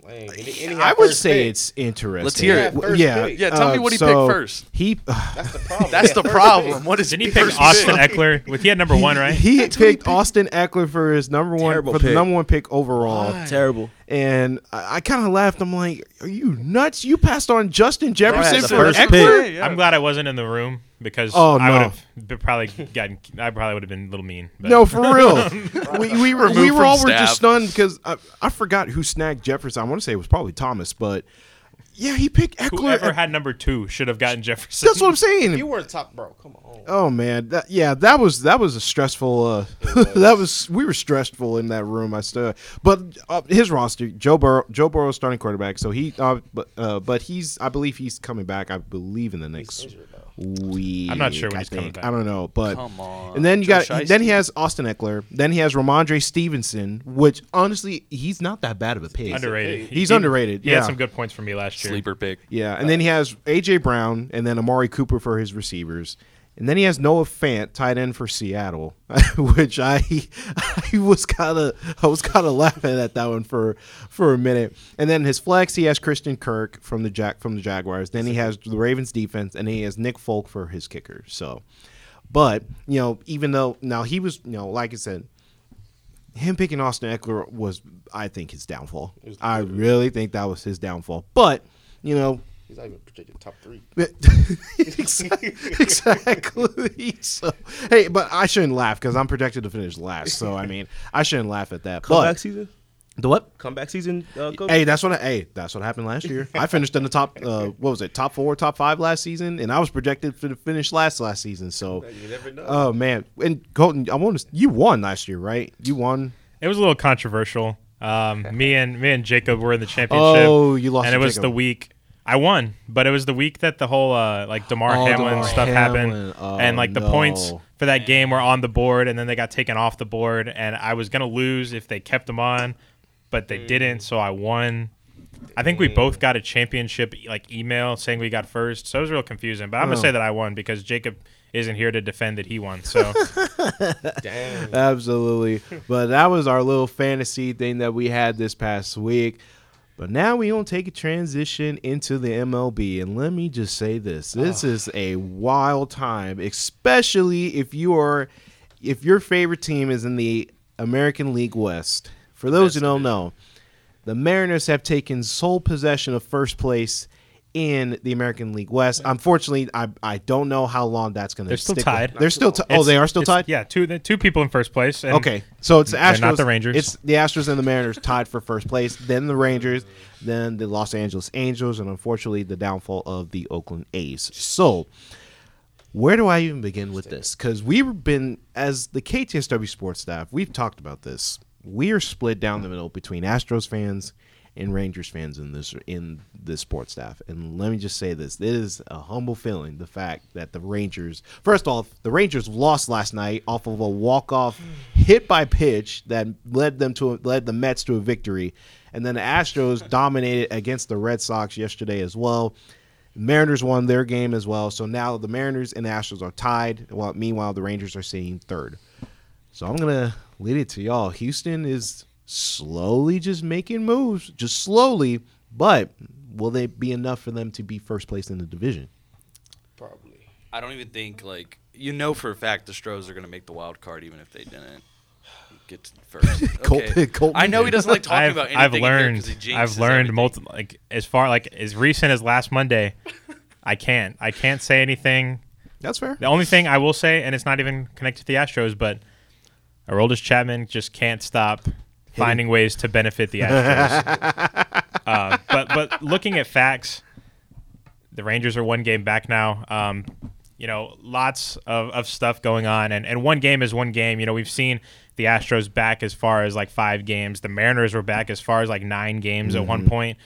I would say it's interesting. Let's hear it. Yeah. Tell me what he picked first. That's the problem. What is? Didn't he pick Austin Eckler? He had number one, right? He picked Austin Eckler for his number one pick overall. Why? Terrible. And I kind of laughed. I'm like, are you nuts? You passed on Justin Jefferson for Eckler? Yeah. I'm glad I wasn't in the room. Because I probably would have been a little mean. But. No, for real. we were just stunned because I forgot who snagged Jefferson. I want to say it was probably Thomas, but yeah, he picked Eckler. Whoever had number 2 should have gotten Jefferson. That's what I'm saying. You were a top bro. Come on. Oh man, that was a stressful. We were stressful in that room. But his roster, Joe Burrow, starting quarterback. So he, but I believe he's coming back. I believe in the next. Week, I'm not sure when he's coming back. I don't know, but come on. And then he has Austin Eckler. Then he has Ramondre Stevenson, which honestly he's not that bad of a pick. Underrated. He's underrated. He had some good points for me last year. Sleeper pick. Yeah, and then he has AJ Brown and then Amari Cooper for his receivers, and then he has Noah Fant, tight end for Seattle, which I was kind of laughing at that one for a minute. And then his flex, he has Christian Kirk from the Jaguars. Then he has the Ravens defense, and he has Nick Folk for his kicker. So, but you know, even though now he was, you know, like I said, him picking Austin Eckler was, I think, his downfall. I really think that was his downfall. But you know. He's not even predicted top 3. Exactly. So, hey, but I shouldn't laugh because I'm projected to finish last. So I mean, I shouldn't laugh at that. Comeback season? The what? Comeback season. Hey, that's what happened last year. I finished in the top. What was it? Top four, top five last season, and I was projected to finish last season. So you never know. Oh man! And Colton, you won last year, right? You won. It was a little controversial. Me and Jacob were in the championship. Oh, you lost. And it was Jacob. The week I won, but it was the week that the whole DeMar Hamlin stuff happened, and the points for that game were on the board, and then they got taken off the board, and I was gonna lose if they kept them on. But they didn't, so I won. I think we both got a championship email saying we got first, so it was real confusing. But I'm gonna say that I won because Jacob isn't here to defend that he won. So, damn, absolutely. But that was our little fantasy thing that we had this past week. But now we gonna take a transition into the MLB, and let me just say this is a wild time, especially if your favorite team is in the American League West. For those who don't know, the Mariners have taken sole possession of first place in the American League West. Unfortunately, I don't tied. How long that's going to stick. They're still tied. They're still they are still tied? Yeah, two people in first place. And okay, so it's the Astros. Not the Rangers. It's the Astros and the Mariners tied for first place, then the Rangers, then the Los Angeles Angels, and unfortunately the downfall of the Oakland A's. So where do I even begin with this? Because we've been, as the KTSW sports staff, we've talked about this. We are split down the middle between Astros fans and Rangers fans in this sports staff. And let me just say this is a humble feeling, the fact that the Rangers, first off, the Rangers lost last night off of a walk-off hit by pitch that led the Mets to a victory. And then the Astros dominated against the Red Sox yesterday as well. Mariners won their game as well. So now the Mariners and the Astros are tied, while meanwhile the Rangers are sitting third. So I'm going to lead it to y'all. Houston is slowly just making moves, just slowly, but will they be enough for them to be first place in the division? Probably. I don't even think, for a fact the Stros are going to make the wild card even if they didn't get to first. Okay. Colton, I know he doesn't like talking about anything. I've learned multiple, as far, as recent as last Monday, I can't say anything. That's fair. The only thing I will say, and it's not even connected to the Astros, but Aroldis Chapman just can't stop finding ways to benefit the Astros. But looking at facts, the Rangers are one game back now. Lots of stuff going on. And one game is one game. We've seen the Astros back as far as 5 games. The Mariners were back as far as 9 games at one point.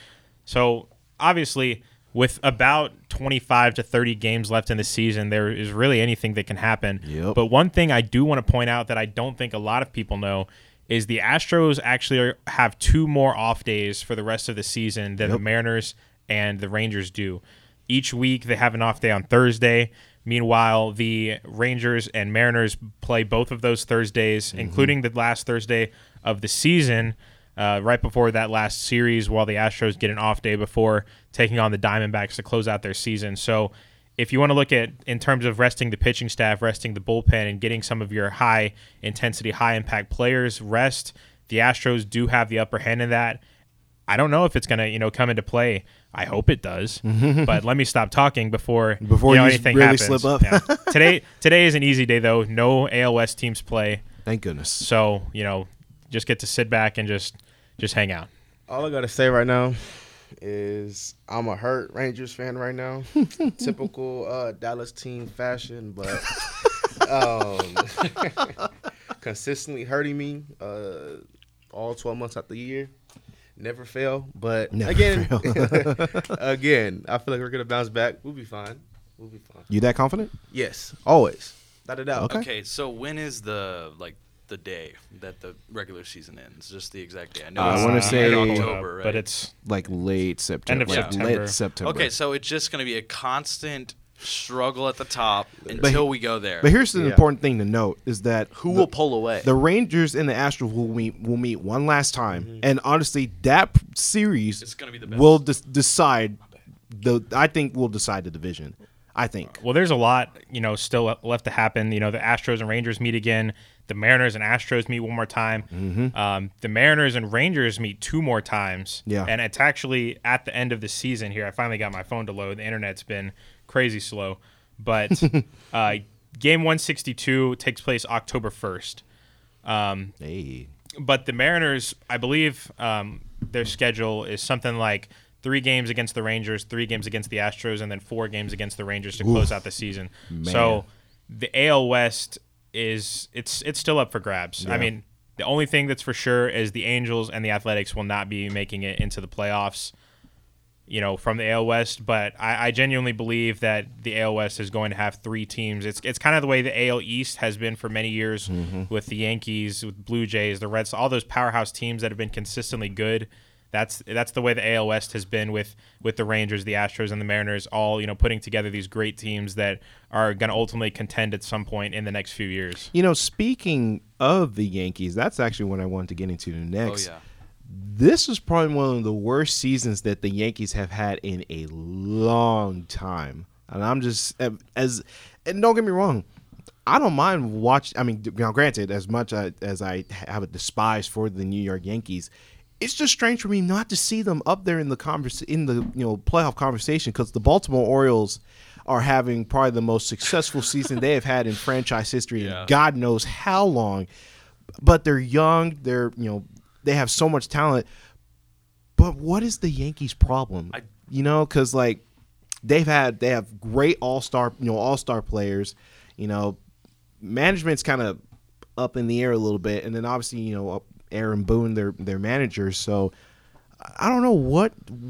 So, obviously, with about 25 to 30 games left in the season, there is really anything that can happen. Yep. But one thing I do want to point out that I don't think a lot of people know is the Astros actually have 2 more off days for the rest of the season than the Mariners and the Rangers do. Each week they have an off day on Thursday. Meanwhile, the Rangers and Mariners play both of those Thursdays, including the last Thursday of the season, right before that last series, while the Astros get an off day before taking on the Diamondbacks to close out their season. So if you want to look at in terms of resting the pitching staff, resting the bullpen, and getting some of your high-intensity, high-impact players rest, the Astros do have the upper hand in that. I don't know if it's going to come into play. I hope it does. But let me stop talking before anything really happens. Slip up. Yeah. Today is an easy day, though. No AL West teams play. Thank goodness. So, just get to sit back and just hang out. All I got to say right now is I'm a hurt Rangers fan right now. Typical Dallas team fashion, but consistently hurting me all 12 months out the year. Never fail, but again, I feel like we're going to bounce back. We'll be fine. You that confident? Yes, always. Not a doubt. Okay, so when is the the day that the regular season ends, just the exact day. I know I want to say October, right? But it's late September. End of September. Late September. Okay, so it's just going to be a constant struggle at the top until we go there. But here's the important thing to note is that who will pull away? The Rangers and the Astros will meet one last time, and honestly, that series it's gonna be the best. Will decide. I think we'll decide the division. I think. Well, there's a lot, still left to happen. The Astros and Rangers meet again. The Mariners and Astros meet one more time. The Mariners and Rangers meet 2 more times. Yeah. And it's actually at the end of the season here. I finally got my phone to load. The internet's been crazy slow. But game 162 takes place October 1st. But the Mariners, I believe their schedule is something like 3 games against the Rangers, 3 games against the Astros, and then 4 games against the Rangers to close out the season. Man. So the AL West is it's still up for grabs. Yeah. I mean, the only thing that's for sure is the Angels and the Athletics will not be making it into the playoffs, you know, from the AL West. But I genuinely believe that the AL West is going to have 3 teams. It's kind of the way the AL East has been for many years with the Yankees, with Blue Jays, the Reds, all those powerhouse teams that have been consistently good. That's the way the AL West has been with the Rangers, the Astros, and the Mariners, all, you know, putting together these great teams that are going to ultimately contend at some point in the next few years. You know, speaking of the Yankees, that's actually what I wanted to get into next. Oh, yeah. This is probably one of the worst seasons that the Yankees have had in a long time. And I'm just and don't get me wrong, I don't mind watching. I mean, now granted, as much as I have a despise for the New York Yankees, it's just strange for me not to see them up there in the playoff conversation, because the Baltimore Orioles are having probably the most successful season they have had in franchise history in God knows how long. But they're young, they have so much talent. But what is the Yankees' problem? Because they have great all-star players. You know, management's kind of up in the air a little bit, and then obviously Aaron Boone, their manager. So I don't know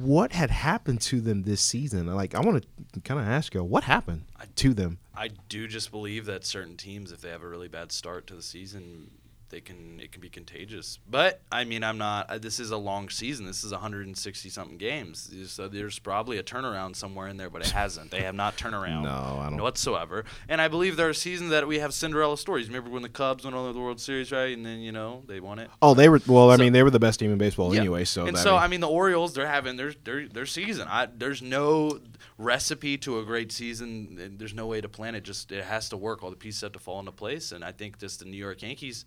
what had happened to them this season. Like, I want to kind of ask you, what happened to them? I do just believe that certain teams, if they have a really bad start to the season, it can be contagious. But I mean, this is a long season. This is 160 something games. So there's probably a turnaround somewhere in there, but it hasn't. They have not turned around whatsoever. And I believe there are seasons that we have Cinderella stories. Remember when the Cubs went on the World Series, right? And then, they won it. Oh, they were they were the best team in baseball anyway, so. And the Orioles, they're having their season. There's no recipe to a great season. There's no way to plan it. Just it has to work. All the pieces have to fall into place, and I think just the New York Yankees,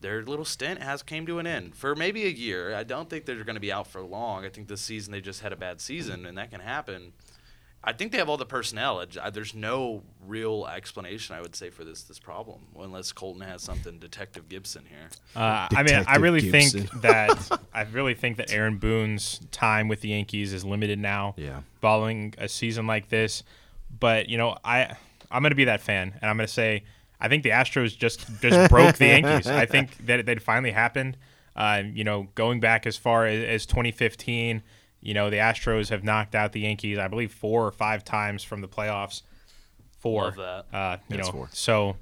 their little stint came to an end for maybe a year. I don't think they're going to be out for long. I think this season they just had a bad season, and that can happen. I think they have all the personnel. There's no real explanation, I would say, for this problem, unless Colton has something. Detective Gibson here. I really think that Aaron Boone's time with the Yankees is limited now. Yeah. Following a season like this, but I'm going to be that fan, and I'm going to say, I think the Astros just broke the Yankees. I think that it finally happened. Going back as far as 2015, the Astros have knocked out the Yankees, I believe, 4 or 5 times from the playoffs. 4. Love that. Four. So,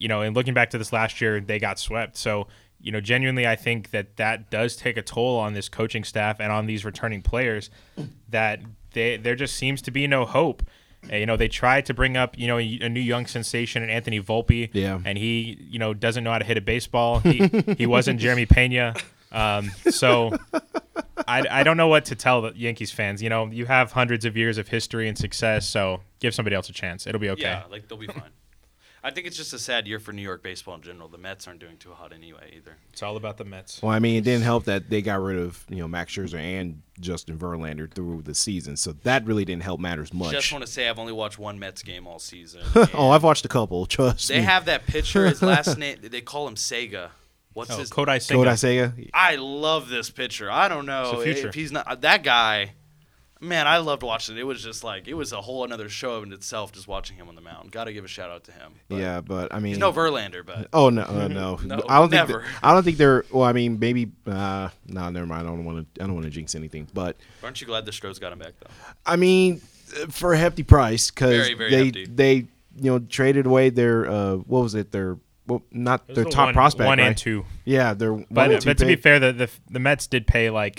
and looking back to this last year, they got swept. So, genuinely, I think that does take a toll on this coaching staff and on these returning players, that there just seems to be no hope. They tried to bring up, a new young sensation in Anthony Volpe, and he, doesn't know how to hit a baseball. He wasn't Jeremy Pena. So I don't know what to tell the Yankees fans. You have hundreds of years of history and success, so give somebody else a chance. It'll be okay. Yeah, they'll be fine. I think it's just a sad year for New York baseball in general. The Mets aren't doing too hot anyway either. It's all about the Mets. Well, I mean, it didn't help that they got rid of, Max Scherzer and Justin Verlander through the season, so that really didn't help matters much. Just want to say I've only watched one Mets game all season. Oh, I've watched a couple, trust me. They have that pitcher, his last name, they call him Sega. What's his name? Kodai Sega. I love this pitcher. I don't know if he's not – that guy – man, I loved watching it. It was just it was a whole another show in itself, just watching him on the mound. Got to give a shout out to him. But yeah, but I mean, he's no Verlander, but no. I don't think they're. Well, I mean, maybe. Never mind. I don't want to jinx anything. But aren't you glad the Stros got him back though? I mean, for a hefty price, because they traded away their top prospect, one right? And two. Yeah, they're but to be fair, the Mets did pay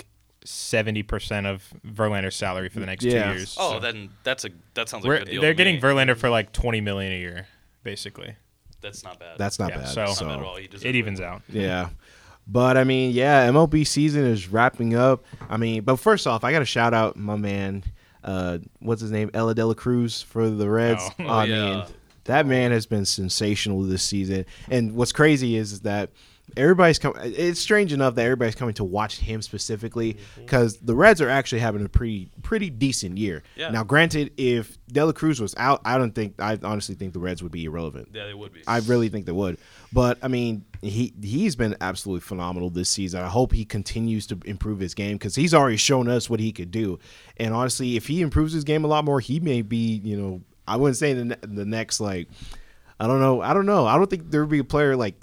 70% of Verlander's salary for the next 2 years. Oh, so then that sounds like a good deal. They're getting Verlander for $20 million a year, basically. That's not bad. That's not bad. So not bad at all. It evens out. Yeah, but I mean, MLB season is wrapping up. I mean, but first off, I got to shout out my man, what's his name, Ella De La Cruz for the Reds. I mean, that man has been sensational this season. And what's crazy is that everybody's coming. It's strange enough that everybody's coming to watch him specifically because the Reds are actually having a pretty decent year. Yeah. Now, granted, if De La Cruz was out, I honestly think the Reds would be irrelevant. Yeah, they would be. I really think they would. But I mean, he's been absolutely phenomenal this season. I hope he continues to improve his game because he's already shown us what he could do. And honestly, if he improves his game a lot more, he may be, you know, I wouldn't say the next, like, I don't know. I don't think there would be a player like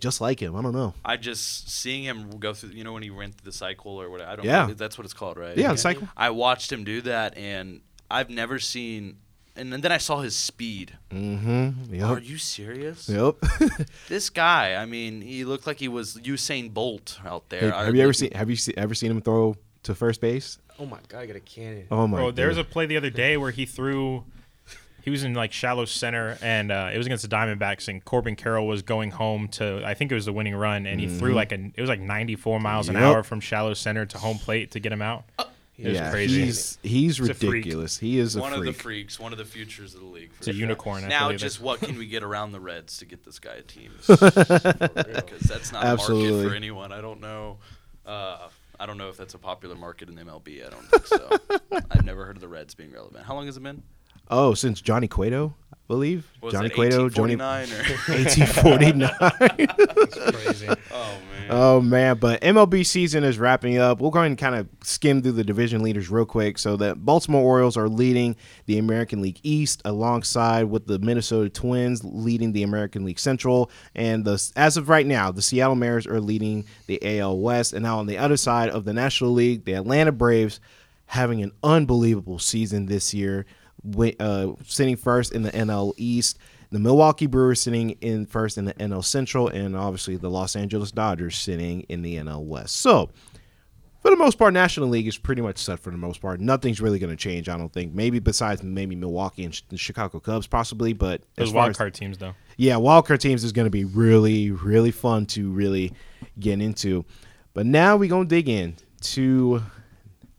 just like him. I don't know. I just seeing him go through, you know, when he ran through the cycle or whatever. I don't know, that's what it's called, right? Yeah, the cycle. I watched him do that, and I've never seen. And then I saw his speed. Mm-hmm. Yep. Are you serious? Yep. This guy. I mean, he looked like he was Usain Bolt out there. Hey, have you ever seen him throw to first base? Oh my God, I got a cannon. Oh my. Bro, there was a play the other day where he threw. He was in, like, shallow center, and it was against the Diamondbacks, and Corbin Carroll was going home to, I think it was the winning run, and he threw, it was, 94 miles an hour from shallow center to home plate to get him out. It was crazy. He's ridiculous. He is one freak. One of the freaks, one of the futures of the league. It's a unicorn. Now, just what can we get around the Reds to get this guy a team? Because that's not a market for anyone. I don't know if that's a popular market in the MLB. I don't think so. I've never heard of the Reds being relevant. How long has it been? Oh, since Johnny Cueto, I believe. Johnny 1849. That's crazy. Oh man! But MLB season is wrapping up. We'll go ahead and kind of skim through the division leaders real quick. So the Baltimore Orioles are leading the American League East, alongside with the Minnesota Twins leading the American League Central, and as of right now, the Seattle Mariners are leading the AL West. And now on the other side of the National League, the Atlanta Braves having an unbelievable season this year. Sitting first in the NL East, the Milwaukee Brewers sitting in first in the NL Central, and obviously the Los Angeles Dodgers sitting in the NL West. So, for the most part, National League is pretty much set for the most part. Nothing's really going to change, I don't think. Maybe besides Milwaukee and the Chicago Cubs, possibly. But those wildcard teams, though. Yeah, wildcard teams is going to be really, really fun to really get into. But now we're going to dig in to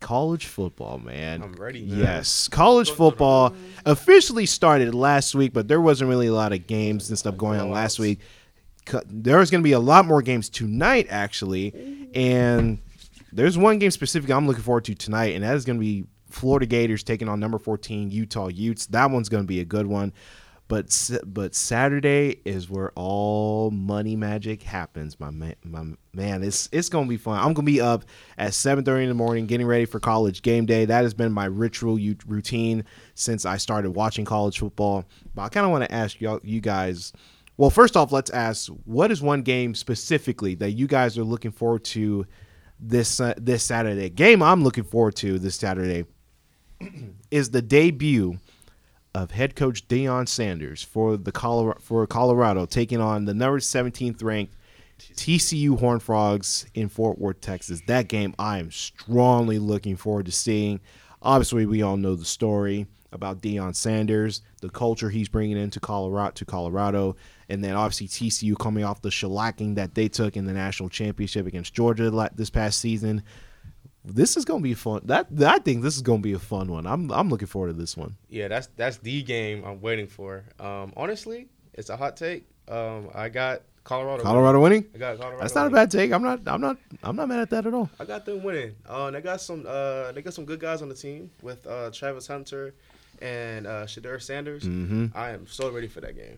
college football, man. I'm ready. Man. Yes. College football officially started last week, but there wasn't really a lot of games and stuff going on last week. There's going to be a lot more games tonight, actually. And there's one game specifically I'm looking forward to tonight, and that is going to be Florida Gators taking on number 14 Utah Utes. That one's going to be a good one. But Saturday is where all money magic happens, my man. It's gonna be fun. I'm gonna be up at 7:30 in the morning, getting ready for college game day. That has been my ritual routine since I started watching college football. But I kind of want to ask you guys. Well, first off, let's ask, what is one game specifically that you guys are looking forward to this Saturday? Game I'm looking forward to this Saturday is the debut of head coach Deion Sanders for Colorado, taking on the number 17th ranked TCU Horned Frogs in Fort Worth, Texas. That game I am strongly looking forward to seeing. Obviously, we all know the story about Deion Sanders, the culture he's bringing into Colorado, and then obviously TCU coming off the shellacking that they took in the national championship against Georgia this past season. This is gonna be fun. I think this is gonna be a fun one. I'm looking forward to this one. Yeah, that's the game I'm waiting for. Honestly, it's a hot take. I got Colorado. Colorado winning? I got Colorado. That's not winning. A bad take. I'm not mad at that at all. I got them winning. They got some good guys on the team with Travis Hunter and Shedeur Sanders. Mm-hmm. I am so ready for that game.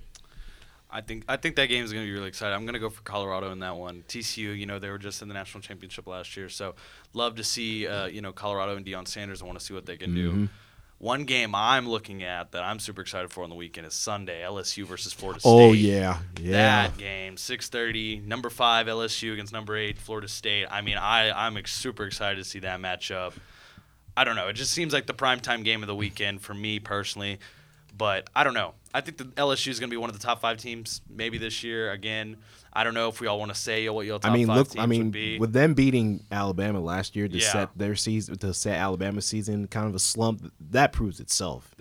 I think that game is going to be really exciting. I'm going to go for Colorado in that one. TCU, you know, they were just in the national championship last year, so love to see, Colorado and Deion Sanders. I want to see what they can do. One game I'm looking at that I'm super excited for on the weekend is Sunday, LSU versus Florida State. Oh, yeah. That game, 6:30, number 5 LSU against number 8 Florida State. I mean, I'm super excited to see that matchup. I don't know. It just seems like the primetime game of the weekend for me personally. But I don't know. I think the LSU is going to be one of the top 5 teams maybe this year. Again, I don't know if we all want to say what your top 5 teams would be. With them beating Alabama last year to set their season, to set Alabama's season kind of a slump, that proves itself.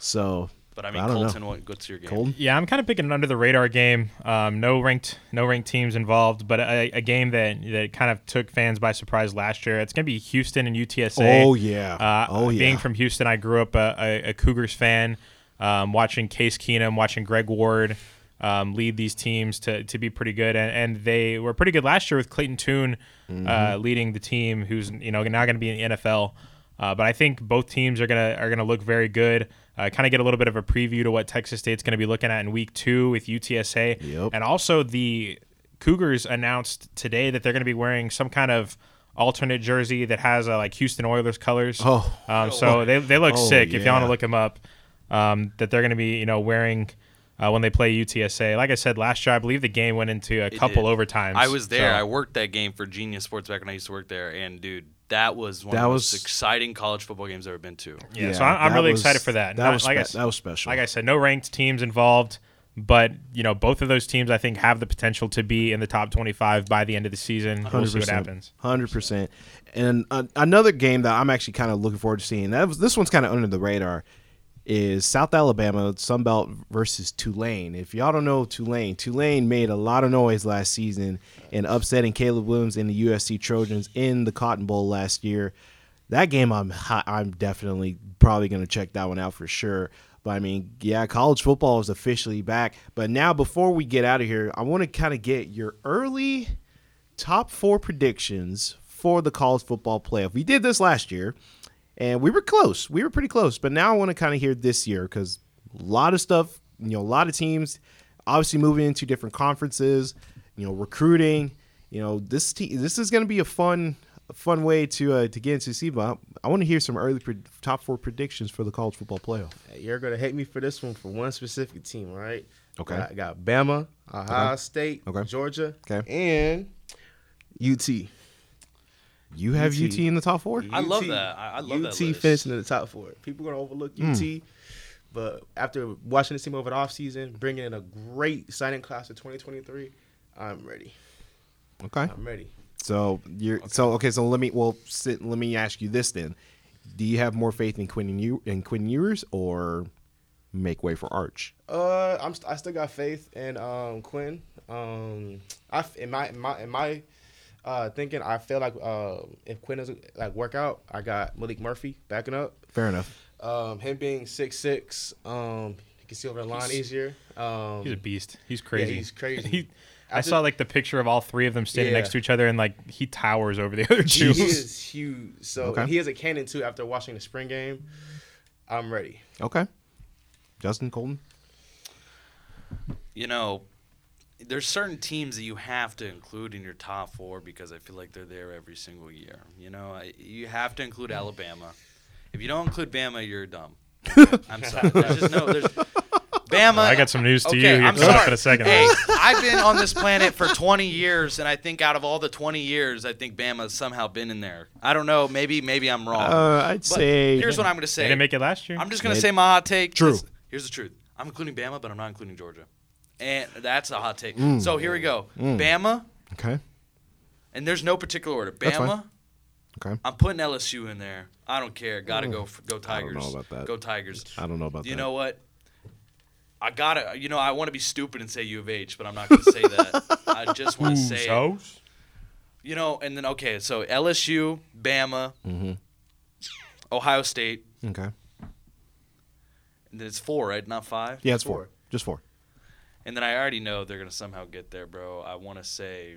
So, but I mean, Colton, what's your game? Colton? Yeah, I'm kind of picking an under the radar game. No ranked teams involved, but a game that kind of took fans by surprise last year. It's going to be Houston and UTSA. Being from Houston, I grew up a Cougars fan. Watching Case Keenum, watching Greg Ward, lead these teams to be pretty good. And they were pretty good last year with Clayton Tune leading the team, who's now going to be in the NFL. But I think both teams are gonna look very good. Kind of get a little bit of a preview to what Texas State's going to be looking at in Week 2 with UTSA. Yep. And also the Cougars announced today that they're going to be wearing some kind of alternate jersey that has Houston Oilers colors. So they look sick if you want to look them up. That they're going to be wearing when they play UTSA. Like I said last year, I believe the game went into a couple overtimes. I was there. So. I worked that game for Genius Sports back when I used to work there. And dude, that was one of the most exciting college football games I've ever been to. Yeah, so I'm really excited for that. That was special. Like I said, no ranked teams involved, but both of those teams I think have the potential to be in the top 25 by the end of the season. We'll see what happens. 100%. And another game that I'm actually kind of looking forward to seeing. This one's kind of under the radar. Is South Alabama, Sun Belt versus Tulane. If y'all don't know Tulane made a lot of noise last season in upsetting Caleb Williams and the USC Trojans in the Cotton Bowl last year. That game, I'm definitely probably going to check that one out for sure. But, college football is officially back. But now before we get out of here, I want to kind of get your early top four predictions for the college football playoff. We did this last year. And we were close. We were pretty close. But now I want to kind of hear this year because a lot of stuff, a lot of teams obviously moving into different conferences, recruiting. This is going to be a fun way to get into SEBA. I want to hear some early top four predictions for the college football playoff. Hey, you're going to hate me for this one for one specific team, all right? Okay. I got Bama, Ohio State, Georgia, and UT. You have UT in the top four? I love that. I love that list. UT finishing in the top four. People are going to overlook UT. But after watching this team over the offseason, bringing in a great signing class of 2023, I'm ready. Okay. I'm ready. So, let me ask you this then. Do you have more faith in Quinn Ewers or make way for Arch? I still got faith in Quinn. Thinking, I feel like if Quinn doesn't work out, I got Malik Murphy backing up. Fair enough. Him being 6'6", he can see over the line easier. He's a beast. He's crazy. Yeah, he's crazy. I saw the picture of all three of them standing next to each other, and he towers over the other two. He is huge. So he is a cannon too. After watching the spring game, I'm ready. Okay, Justin Colton. There's certain teams that you have to include in your top four because I feel like they're there every single year. You have to include Alabama. If you don't include Bama, you're dumb. I'm sorry. Bama. Well, I got some news to you here for a second. Hey, I've been on this planet for 20 years, and I think out of all the 20 years, I think Bama's somehow been in there. I don't know. Maybe I'm wrong. Here's what I'm going to say. They didn't make it last year. I'm just going to say my hot take. True. Here's the truth. I'm including Bama, but I'm not including Georgia. And that's a hot take. So here we go. Bama. Okay. And there's no particular order. Bama. Okay. I'm putting LSU in there. I don't care. Got to go Tigers. I don't know about that. Go Tigers. I don't know about that. You know what? I got to – I want to be stupid and say U of H, but I'm not going to say that. I just want to say so? And then, so LSU, Bama, Ohio State. Okay. And then it's four, right? Not five? Yeah, it's four. Just four. And then I already know they're going to somehow get there, bro. I want to say,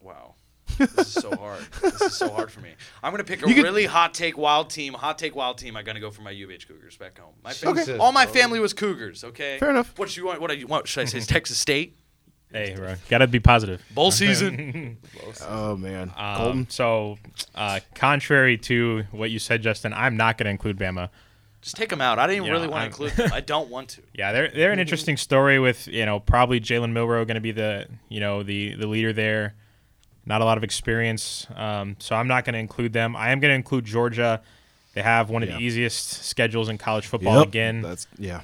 wow, this is so hard. This is so hard for me. I'm going to pick really hot take wild team. I'm going to go for my U of H Cougars back home. My family, all my family was Cougars, okay? Fair enough. What do you want? Should I say Texas State? Hey, bro, got to be positive. Bowl season. Oh, man. Golden. So contrary to what you said, Justin, I'm not going to include Bama. Just take them out. I didn't really want to include them. I don't want to. Yeah, they're an interesting story with, probably Jalen Milroe going to be the leader there. Not a lot of experience. So I'm not going to include them. I am going to include Georgia. They have one of the easiest schedules in college football again.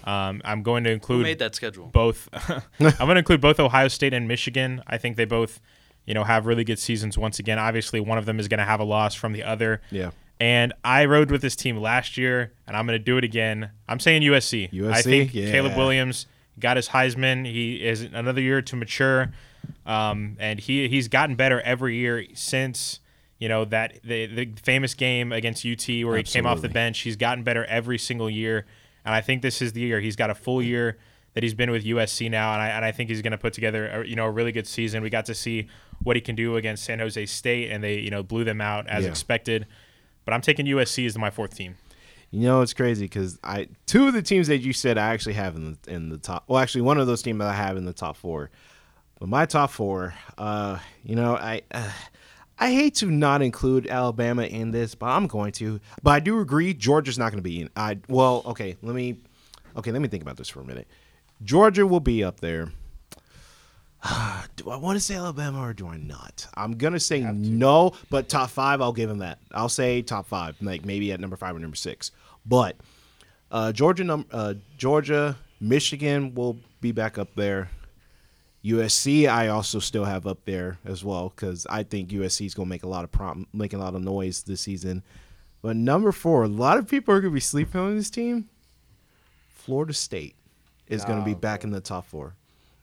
I'm going to include – Who made that schedule? Both. I'm going to include both Ohio State and Michigan. I think they both, have really good seasons once again. Obviously, one of them is going to have a loss from the other. Yeah. And I rode with this team last year, and I'm going to do it again. I'm saying USC. I think Caleb Williams got his Heisman. He is another year to mature, and he's gotten better every year since that the famous game against UT where he came off the bench. He's gotten better every single year, And I think this is the year. He's got a full year that he's been with USC now, and I think he's going to put together a really good season. We got to see what he can do against San Jose State, and they blew them out as expected. But I'm taking USC as my fourth team. You know, it's crazy because two of the teams that you said I actually have in the top. Well, actually, one of those teams that I have in the top four. But my top four, I hate to not include Alabama in this, but I'm going to. But I do agree Georgia's not going to be in. Let me think about this for a minute. Georgia will be up there. Do I want to say Alabama or do I not? I'm going to say no, but top five, I'll give him that. I'll say top five, like maybe at number five or number six. But Georgia, Michigan will be back up there. USC I also still have up there as well because I think USC is going to make a lot of noise this season. But number four, a lot of people are going to be sleeping on this team. Florida State is going to be back in the top four,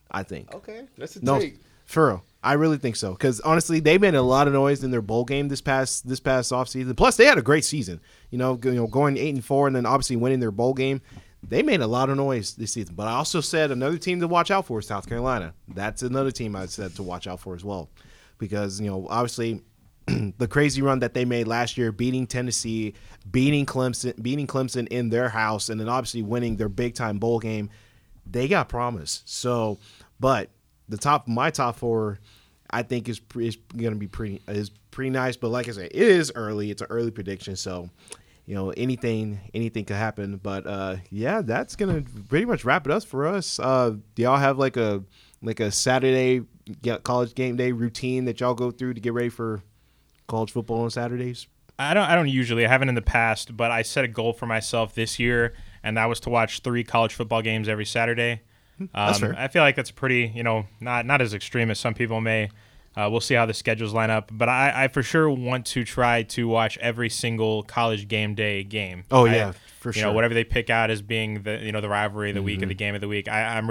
I think. Okay, that's a take. For real. I really think so because, honestly, they made a lot of noise in their bowl game this past offseason. Plus, they had a great season, going 8-4 and then obviously winning their bowl game. They made a lot of noise this season. But I also said another team to watch out for is South Carolina. That's another team I said to watch out for as well because, obviously the crazy run that they made last year, beating Tennessee, beating Clemson in their house, and then obviously winning their big-time bowl game, they got promise. So, but my top four I think is going to be pretty nice. But like I said, it is early. It's an early prediction, so – anything could happen. But that's gonna pretty much wrap it up for us. Do y'all have like a Saturday college game day routine that y'all go through to get ready for college football on Saturdays? I don't usually. I haven't in the past, but I set a goal for myself this year, and that was to watch 3 college football games every Saturday. That's fair. I feel like that's pretty, not as extreme as some people may. We'll see how the schedules line up. But I for sure want to try to watch every single college game day game. Oh, yeah, for sure. Whatever they pick out as being the rivalry of the week or the game of the week. I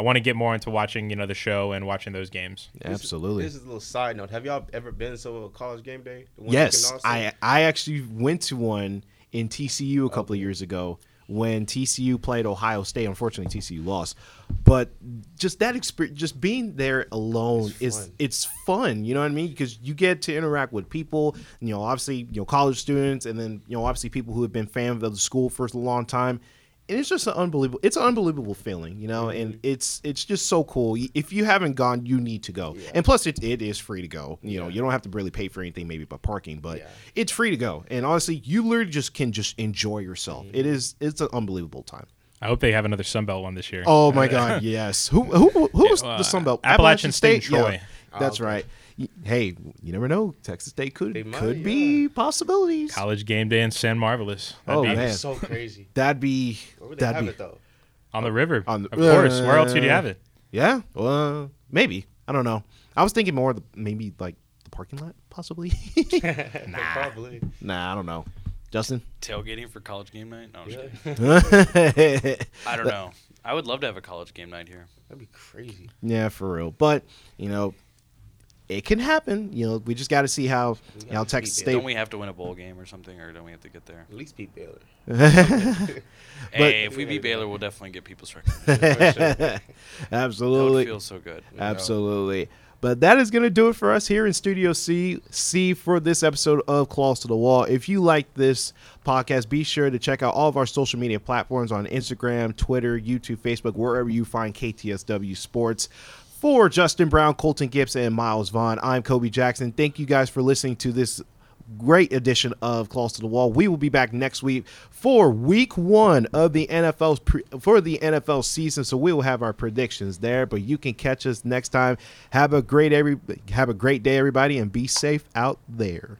want to get more into watching, the show and watching those games. Absolutely. This is a little side note. Have y'all ever been to a college game day? Yes. I actually went to one in TCU a couple of years ago when TCU played Ohio State. Unfortunately, TCU lost. But just that experience, just being there alone, it's fun. You know what I mean? Because you get to interact with people, obviously, college students, and then, obviously people who have been fans of the school for a long time. And it's just an unbelievable feeling, and it's just so cool. If you haven't gone, you need to go. Yeah. And plus, it is free to go. You don't have to really pay for anything, maybe but parking, but it's free to go. And honestly, you literally can just enjoy yourself. Mm-hmm. It's an unbelievable time. I hope they have another Sun Belt one this year. Oh my God, yes. Who was the Sun Belt? Appalachian State, Troy. Yeah. That's right. Hey, you never know. Texas State could be possibilities. College game day in San Marvelous. That'd be so crazy. That'd be. Where would they have it though? On the river. Of course. Where else would you have it? Yeah. Well, maybe. I don't know. I was thinking more maybe like the parking lot, possibly. Probably. Nah, I don't know. Justin? Tailgating for college game night? No, I'm just kidding. I don't know. I would love to have a college game night here. That'd be crazy. Yeah, for real. But, it can happen. We just got to see how Texas State. Don't we have to win a bowl game or something, or don't we have to get there? At least beat Baylor. Hey, if we beat Baylor, we'll definitely get people's recognition. Absolutely. It feels so good. Absolutely. But that is going to do it for us here in Studio C for this episode of Claws to the Wall. If you like this podcast, be sure to check out all of our social media platforms on Instagram, Twitter, YouTube, Facebook, wherever you find KTSW Sports. For Justin Brown, Colton Gibson, and Myles Vaughn, I'm Koby Jackson. Thank you guys for listening to this great edition of Claws to the Wall. We will be back next week for week 1 of the NFL season, so we will have our predictions there, but you can catch us next time. Have a great day, everybody, and be safe out there.